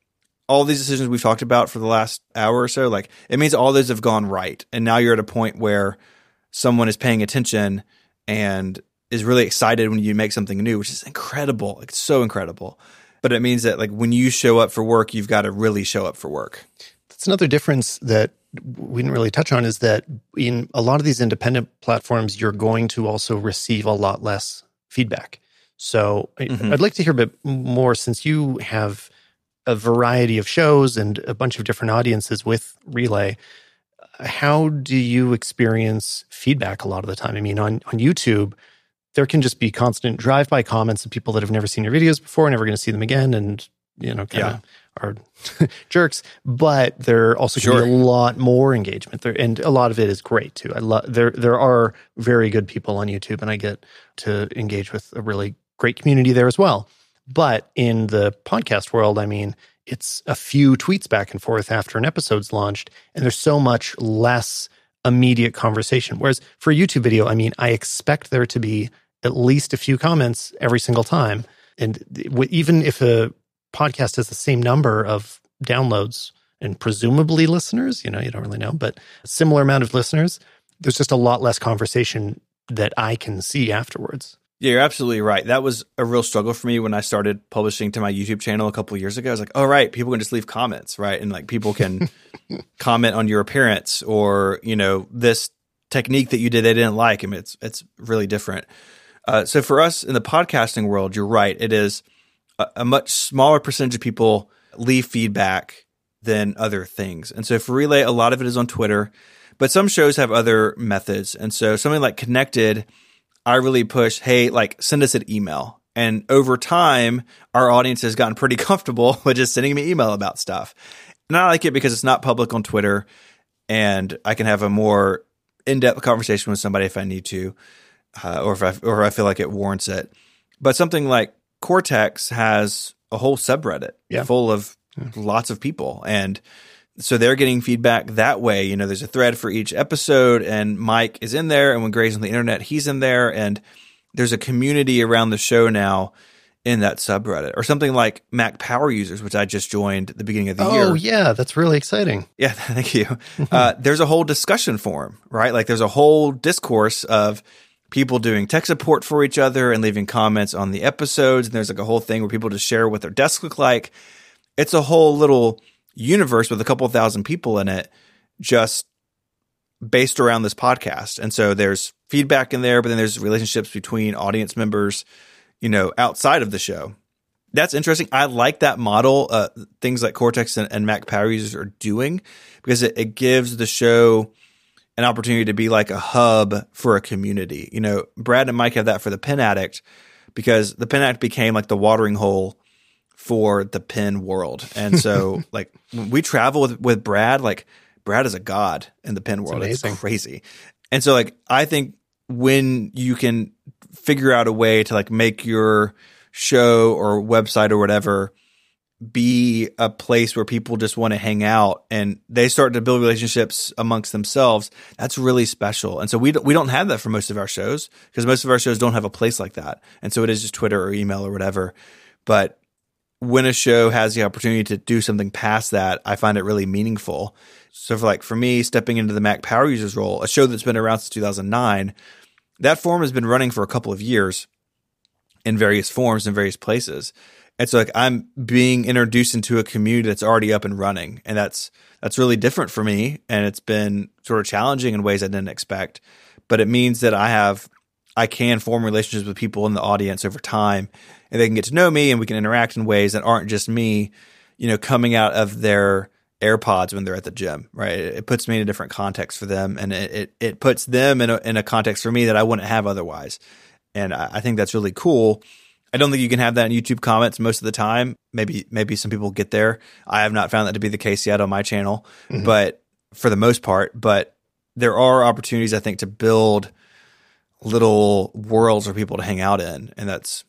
all these decisions we've talked about for the last hour or so, like it means all those have gone right. And now you're at a point where someone is paying attention and is really excited when you make something new, which is incredible. It's so incredible. But it means that like when you show up for work, you've got to really show up for work. That's another difference that we didn't really touch on, is that in a lot of these independent platforms, you're going to also receive a lot less feedback. So mm-hmm. I'd like to hear a bit more, since you have a variety of shows and a bunch of different audiences with Relay, how do you experience feedback a lot of the time? I mean, on, on YouTube, there can just be constant drive-by comments of people that have never seen your videos before, never going to see them again, and, you know, kind of yeah. are jerks. But there also sure. can be a lot more engagement there, and a lot of it is great, too. I lo- there, there are very good people on YouTube, and I get to engage with a really great community there as well. But in the podcast world, I mean, it's a few tweets back and forth after an episode's launched, and there's so much less immediate conversation. Whereas for a YouTube video, I mean, I expect there to be at least a few comments every single time. And even if a podcast has the same number of downloads and presumably listeners, you know, you don't really know, but a similar amount of listeners, there's just a lot less conversation that I can see afterwards. Yeah, you're absolutely right. That was a real struggle for me when I started publishing to my YouTube channel a couple of years ago. I was like, oh, right, people can just leave comments, right? And like people can comment on your appearance or, you know, this technique that you did they didn't like. I mean, it's, it's really different. Uh, so for us in the podcasting world, you're right. It is a, a much smaller percentage of people leave feedback than other things. And so for Relay, a lot of it is on Twitter, but some shows have other methods. And so something like Connected, I really push, hey, like send us an email. And over time, our audience has gotten pretty comfortable with just sending me email about stuff. And I like it because it's not public on Twitter, and I can have a more in-depth conversation with somebody if I need to, uh, or if I, or I feel like it warrants it. But something like Cortex has a whole subreddit yeah. full of yeah. lots of people. And so they're getting feedback that way. You know, there's a thread for each episode, and Mike is in there, and when Gray's on the internet, he's in there, and there's a community around the show now in that subreddit. Or something like Mac Power Users, which I just joined at the beginning of the oh, year. Oh, yeah, that's really exciting. Yeah, thank you. uh, there's a whole discussion forum, right? Like there's a whole discourse of people doing tech support for each other and leaving comments on the episodes, and there's like a whole thing where people just share what their desks look like. It's a whole little universe with a couple thousand people in it just based around this podcast. And so there's feedback in there, but then there's relationships between audience members, you know, outside of the show. That's interesting. I like that model. Uh, things like Cortex and, and Mac Power Users are doing, because it, it gives the show an opportunity to be like a hub for a community. You know, Brad and Mike have that for the Pen Addict, because the Pen Addict became like the watering hole for the pen world. And so like when we travel with, with Brad, like Brad is a god in the pen world. It's, it's crazy. And so like, I think when you can figure out a way to like make your show or website or whatever be a place where people just want to hang out and they start to build relationships amongst themselves, that's really special. And so we, we don't have that for most of our shows because most of our shows don't have a place like that. And so it is just Twitter or email or whatever. But when a show has the opportunity to do something past that, I find it really meaningful. So for like, for me, stepping into the Mac Power Users role, a show that's been around since two thousand nine, that forum has been running for a couple of years in various forms in various places. And so like I'm being introduced into a community that's already up and running. And that's that's really different for me. And it's been sort of challenging in ways I didn't expect. But it means that I have I can form relationships with people in the audience over time. And they can get to know me and we can interact in ways that aren't just me, you know, coming out of their AirPods when they're at the gym. Right. It, it puts me in a different context for them. And it it, it puts them in a, in a context for me that I wouldn't have otherwise. And I, I think that's really cool. I don't think you can have that in YouTube comments most of the time. Maybe maybe some people get there. I have not found that to be the case yet on my channel, mm-hmm. but for the most part. But there are opportunities, I think, to build little worlds for people to hang out in, and that's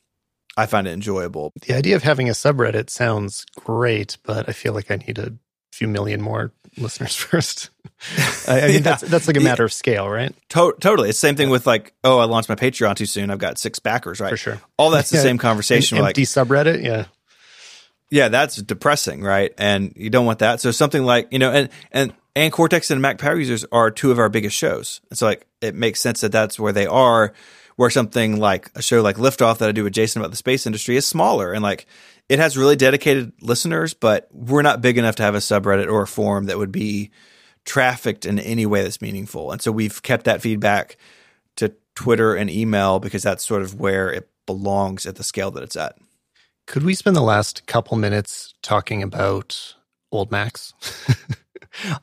I find it enjoyable. The idea of having a subreddit sounds great, but I feel like I need a few million more listeners first. I mean, yeah. that's that's like a matter of scale, right? To- totally. It's the same thing with like, oh, I launched my Patreon too soon. I've got six backers, right? For sure. All that's the yeah. same conversation. An empty like, subreddit, yeah. Yeah, that's depressing, right? And you don't want that. So something like, you know, and and and Cortex and Mac Power Users are two of our biggest shows. And so like, it makes sense that that's where they are, where something like a show like Liftoff that I do with Jason about the space industry is smaller and like, it has really dedicated listeners, but we're not big enough to have a subreddit or a forum that would be trafficked in any way that's meaningful. And so we've kept that feedback to Twitter and email because that's sort of where it belongs at the scale that it's at. Could we spend the last couple minutes talking about old Macs?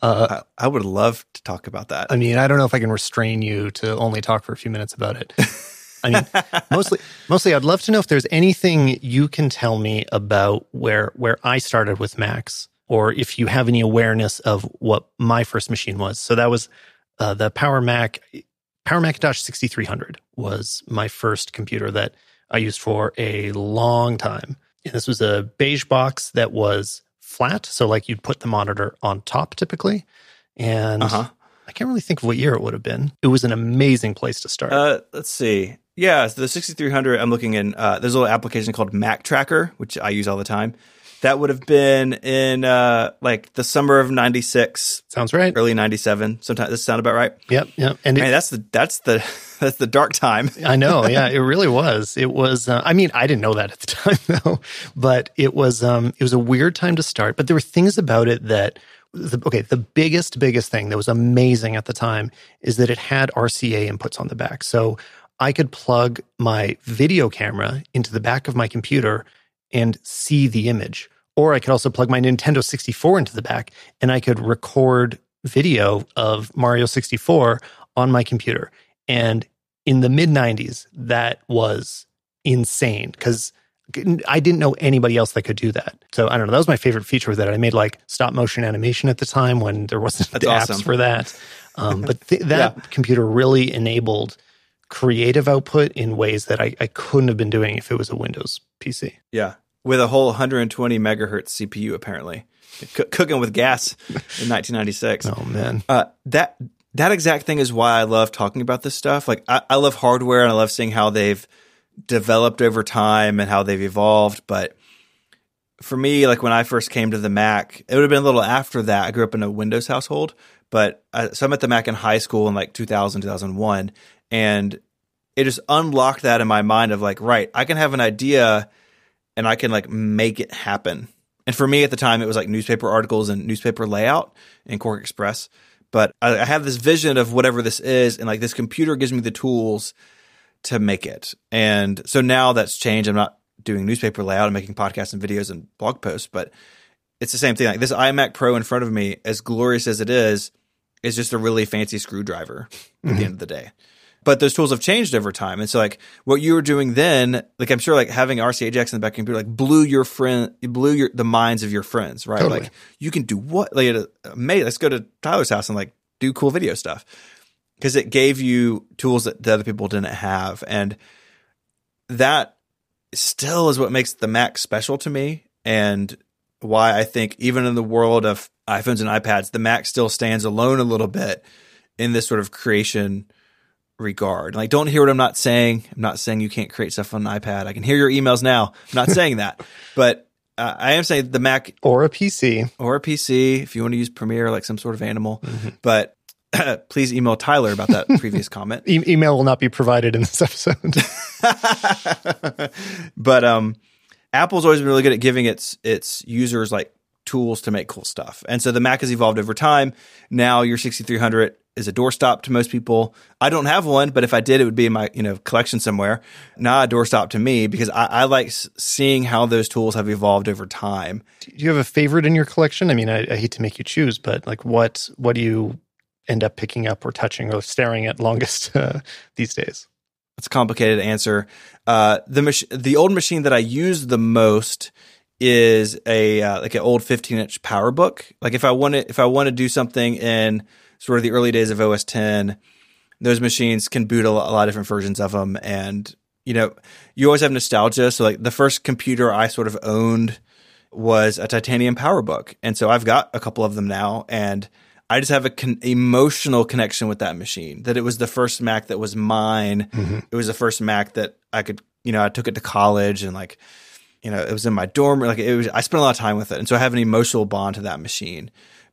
uh, I, I would love to talk about that. I mean, I don't know if I can restrain you to only talk for a few minutes about it. I mean, mostly, mostly, I'd love to know if there's anything you can tell me about where where I started with Macs, or if you have any awareness of what my first machine was. So that was uh, the Power Mac, Power Macintosh sixty-three hundred was my first computer that I used for a long time. And this was a beige box that was flat, so like you'd put the monitor on top typically, and uh-huh. I can't really think of what year it would have been. It was an amazing place to start. Uh, let's see. Yeah, so the sixty-three hundred, I'm looking in, uh, there's a little application called Mac Tracker, which I use all the time. That would have been in uh, like the summer of ninety-six. Sounds right. Early ninety-seven. Sometimes this sound about right. Yep, yep. And Man, it, that's the that's the that's the dark time. I know. Yeah, it really was. It was. Uh, I mean, I didn't know that at the time though, but it was um, it was a weird time to start. But there were things about it that the, okay, the biggest biggest thing that was amazing at the time is that it had R C A inputs on the back, so I could plug my video camera into the back of my computer and see the image. Or I could also plug my Nintendo sixty-four into the back and I could record video of Mario sixty-four on my computer. And in the mid nineties, that was insane because I didn't know anybody else that could do that. So I don't know, that was my favorite feature that I made like stop motion animation at the time when there wasn't That's the awesome. apps for that. Um, but th- that yeah. computer really enabled creative output in ways that I, I couldn't have been doing if it was a Windows P C. Yeah, with a whole one hundred twenty megahertz C P U apparently. C- cooking with gas in nineteen ninety-six. Oh, man. Uh, that that exact thing is why I love talking about this stuff. Like, I, I love hardware and I love seeing how they've developed over time and how they've evolved. But for me, like when I first came to the Mac, it would have been a little after that. I grew up in a Windows household, but I, so I met the Mac in high school in like two thousand, two thousand one. And it just unlocked that in my mind of like, right, I can have an idea and I can like make it happen. And for me at the time, it was like newspaper articles and newspaper layout and Cork Express. But I, I have this vision of whatever this is. And like this computer gives me the tools to make it. And so now that's changed. I'm not doing newspaper layout. I'm making podcasts and videos and blog posts. But it's the same thing. Like this iMac Pro in front of me, as glorious as it is, is just a really fancy screwdriver mm-hmm. at the end of the day. But those tools have changed over time. And so like what you were doing then, like I'm sure like having R C A jacks in the back of your computer like blew your friend, blew your, the minds of your friends, right? Totally. Like you can do what? Like mate, let's go to Tyler's house and like do cool video stuff because it gave you tools that the other people didn't have. And that still is what makes the Mac special to me, and why I think even in the world of iPhones and iPads, the Mac still stands alone a little bit in this sort of creation regard. Like, don't hear what I'm not saying. I'm not saying you can't create stuff on an iPad. I can hear your emails now. I'm not saying that. But uh, I am saying the Mac... Or a P C. Or a P C, if you want to use Premiere like some sort of animal. Mm-hmm. But please email Tyler about that previous comment. E- email will not be provided in this episode. But um, Apple's always been really good at giving its its users like tools to make cool stuff. And so the Mac has evolved over time. Now your sixty-three hundred is a doorstop to most people. I don't have one, but if I did, it would be in my you know collection somewhere. Not a doorstop to me, because I, I like seeing how those tools have evolved over time. Do you have a favorite in your collection? I mean, I, I hate to make you choose, but like, what what do you end up picking up or touching or staring at longest uh, these days? That's a complicated answer. Uh, the mach- the old machine that I use the most is a uh, like an old fifteen inch PowerBook. Like if I want to if I want to do something in sort of the early days of O S ten, those machines can boot a lot, a lot of different versions of them, and you know you always have nostalgia. So like the first computer I sort of owned was a Titanium PowerBook, and so I've got a couple of them now, and I just have an con- emotional connection with that machine, that it was the first Mac that was mine. Mm-hmm. It was the first Mac that I could, you know, I took it to college and like, you know, it was in my dorm. Like it was, I spent a lot of time with it. And so I have an emotional bond to that machine.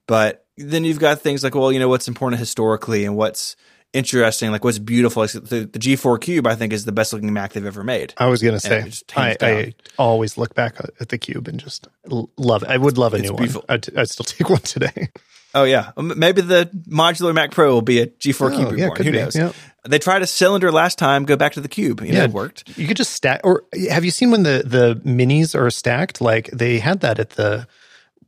But then you've got things like, well, you know, what's important historically and what's interesting, like what's beautiful. Like the, the G four Cube, I think, is the best looking Mac they've ever made. I was going to say, I, I always look back at the Cube and just love it. I would love a it's new beautiful. one. I'd, I'd still take one today. Oh, yeah. Maybe the modular Mac Pro will be a G four oh, Cube reborn. Yeah, Who be. knows? Yeah. They tried a cylinder last time. Go back to the Cube. You yeah. know, it worked. You could just stack. Or have you seen when the, the minis are stacked? Like they had that at the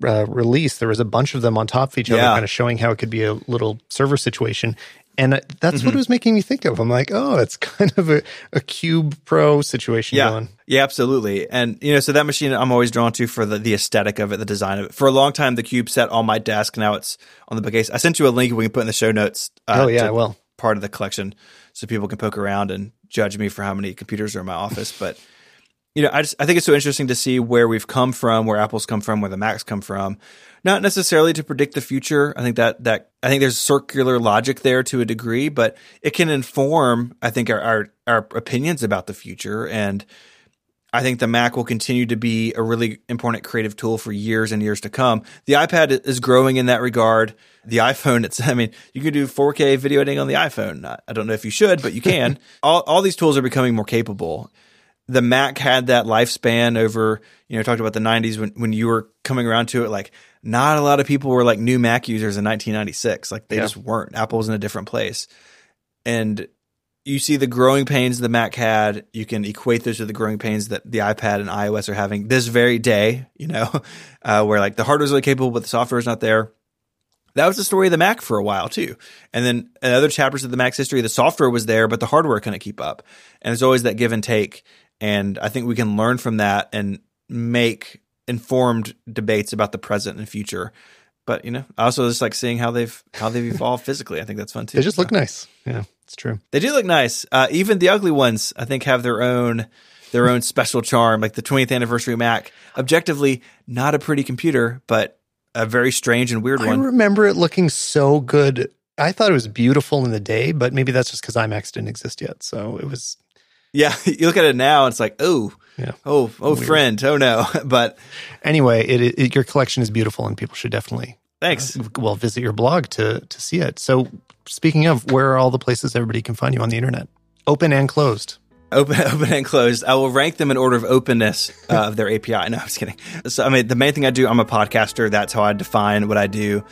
uh, release. There was a bunch of them on top of each other, yeah. kind of showing how it could be a little server situation. And that's mm-hmm. what it was making me think of. I'm like, oh, it's kind of a, a Cube Pro situation. Yeah, going. yeah, absolutely. And, you know, so that machine I'm always drawn to for the, the aesthetic of it, the design of it. For a long time, the Cube sat on my desk. Now it's on the bookcase. I sent you a link we can put in the show notes. Uh, oh, yeah, I will. Part of the collection, so people can poke around and judge me for how many computers are in my office. But, you know, I just I think it's so interesting to see where we've come from, where Apple's come from, where the Mac's come from. Not necessarily to predict the future. I think that that I think there's circular logic there to a degree, but it can inform, I think, our, our our opinions about the future. And I think the Mac will continue to be a really important creative tool for years and years to come. The iPad is growing in that regard. The iPhone, it's I mean, you can do four K video editing on the iPhone. I don't know if you should, but you can. all all these tools are becoming more capable. The Mac had that lifespan over, you know, talked about the nineties when, when you were coming around to it. Like, not a lot of people were like new Mac users in nineteen ninety-six. Like, they yeah. just weren't. Apple was in a different place. And you see the growing pains the Mac had. You can equate those to the growing pains that the iPad and iOS are having this very day, you know, uh, where like the hardware is really capable, but the software is not there. That was the story of the Mac for a while, too. And then in other chapters of the Mac's history, the software was there, but the hardware couldn't keep up. And there's always that give and take. And I think we can learn from that and make informed debates about the present and future. But, you know, I also just like seeing how they've how they've evolved physically. I think that's fun, too. They just so. look nice. Yeah, it's true. They do look nice. Uh, even the ugly ones, I think, have their own their own special charm. Like the twentieth anniversary Mac, objectively, not a pretty computer, but a very strange and weird I one. I remember it looking so good. I thought it was beautiful in the day, but maybe that's just because iMacs didn't exist yet. So it was... Yeah, you look at it now, and it's like, oh, yeah. oh, oh, Weird. friend, oh no. But anyway, it, it your collection is beautiful, and people should definitely thanks. Uh, well, visit your blog to to see it. So, speaking of, where are all the places everybody can find you on the internet, open and closed? Open, open and closed. I will rank them in order of openness uh, of their A P I. No, I'm just kidding. So, I mean, the main thing I do, I'm a podcaster. That's how I define what I do.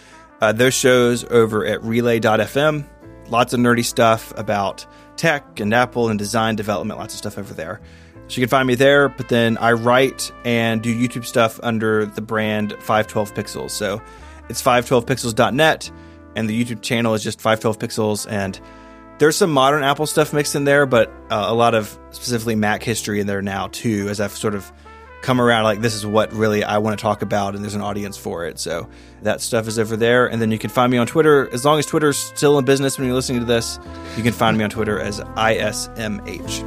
Uh, those shows over at Relay dot F M. Lots of nerdy stuff about tech and Apple and design development, lots of stuff over there. So you can find me there, but then I write and do YouTube stuff under the brand five twelve pixels. So it's five twelve pixels dot net, and the YouTube channel is just five twelve pixels. And there's some modern Apple stuff mixed in there, but uh, a lot of specifically Mac history in there now too, as I've sort of come around, like this is what really I want to talk about, and there's an audience for it. So that stuff is over there. And then you can find me on Twitter. As long as Twitter's still in business when you're listening to this, you can find me on Twitter as I S M H.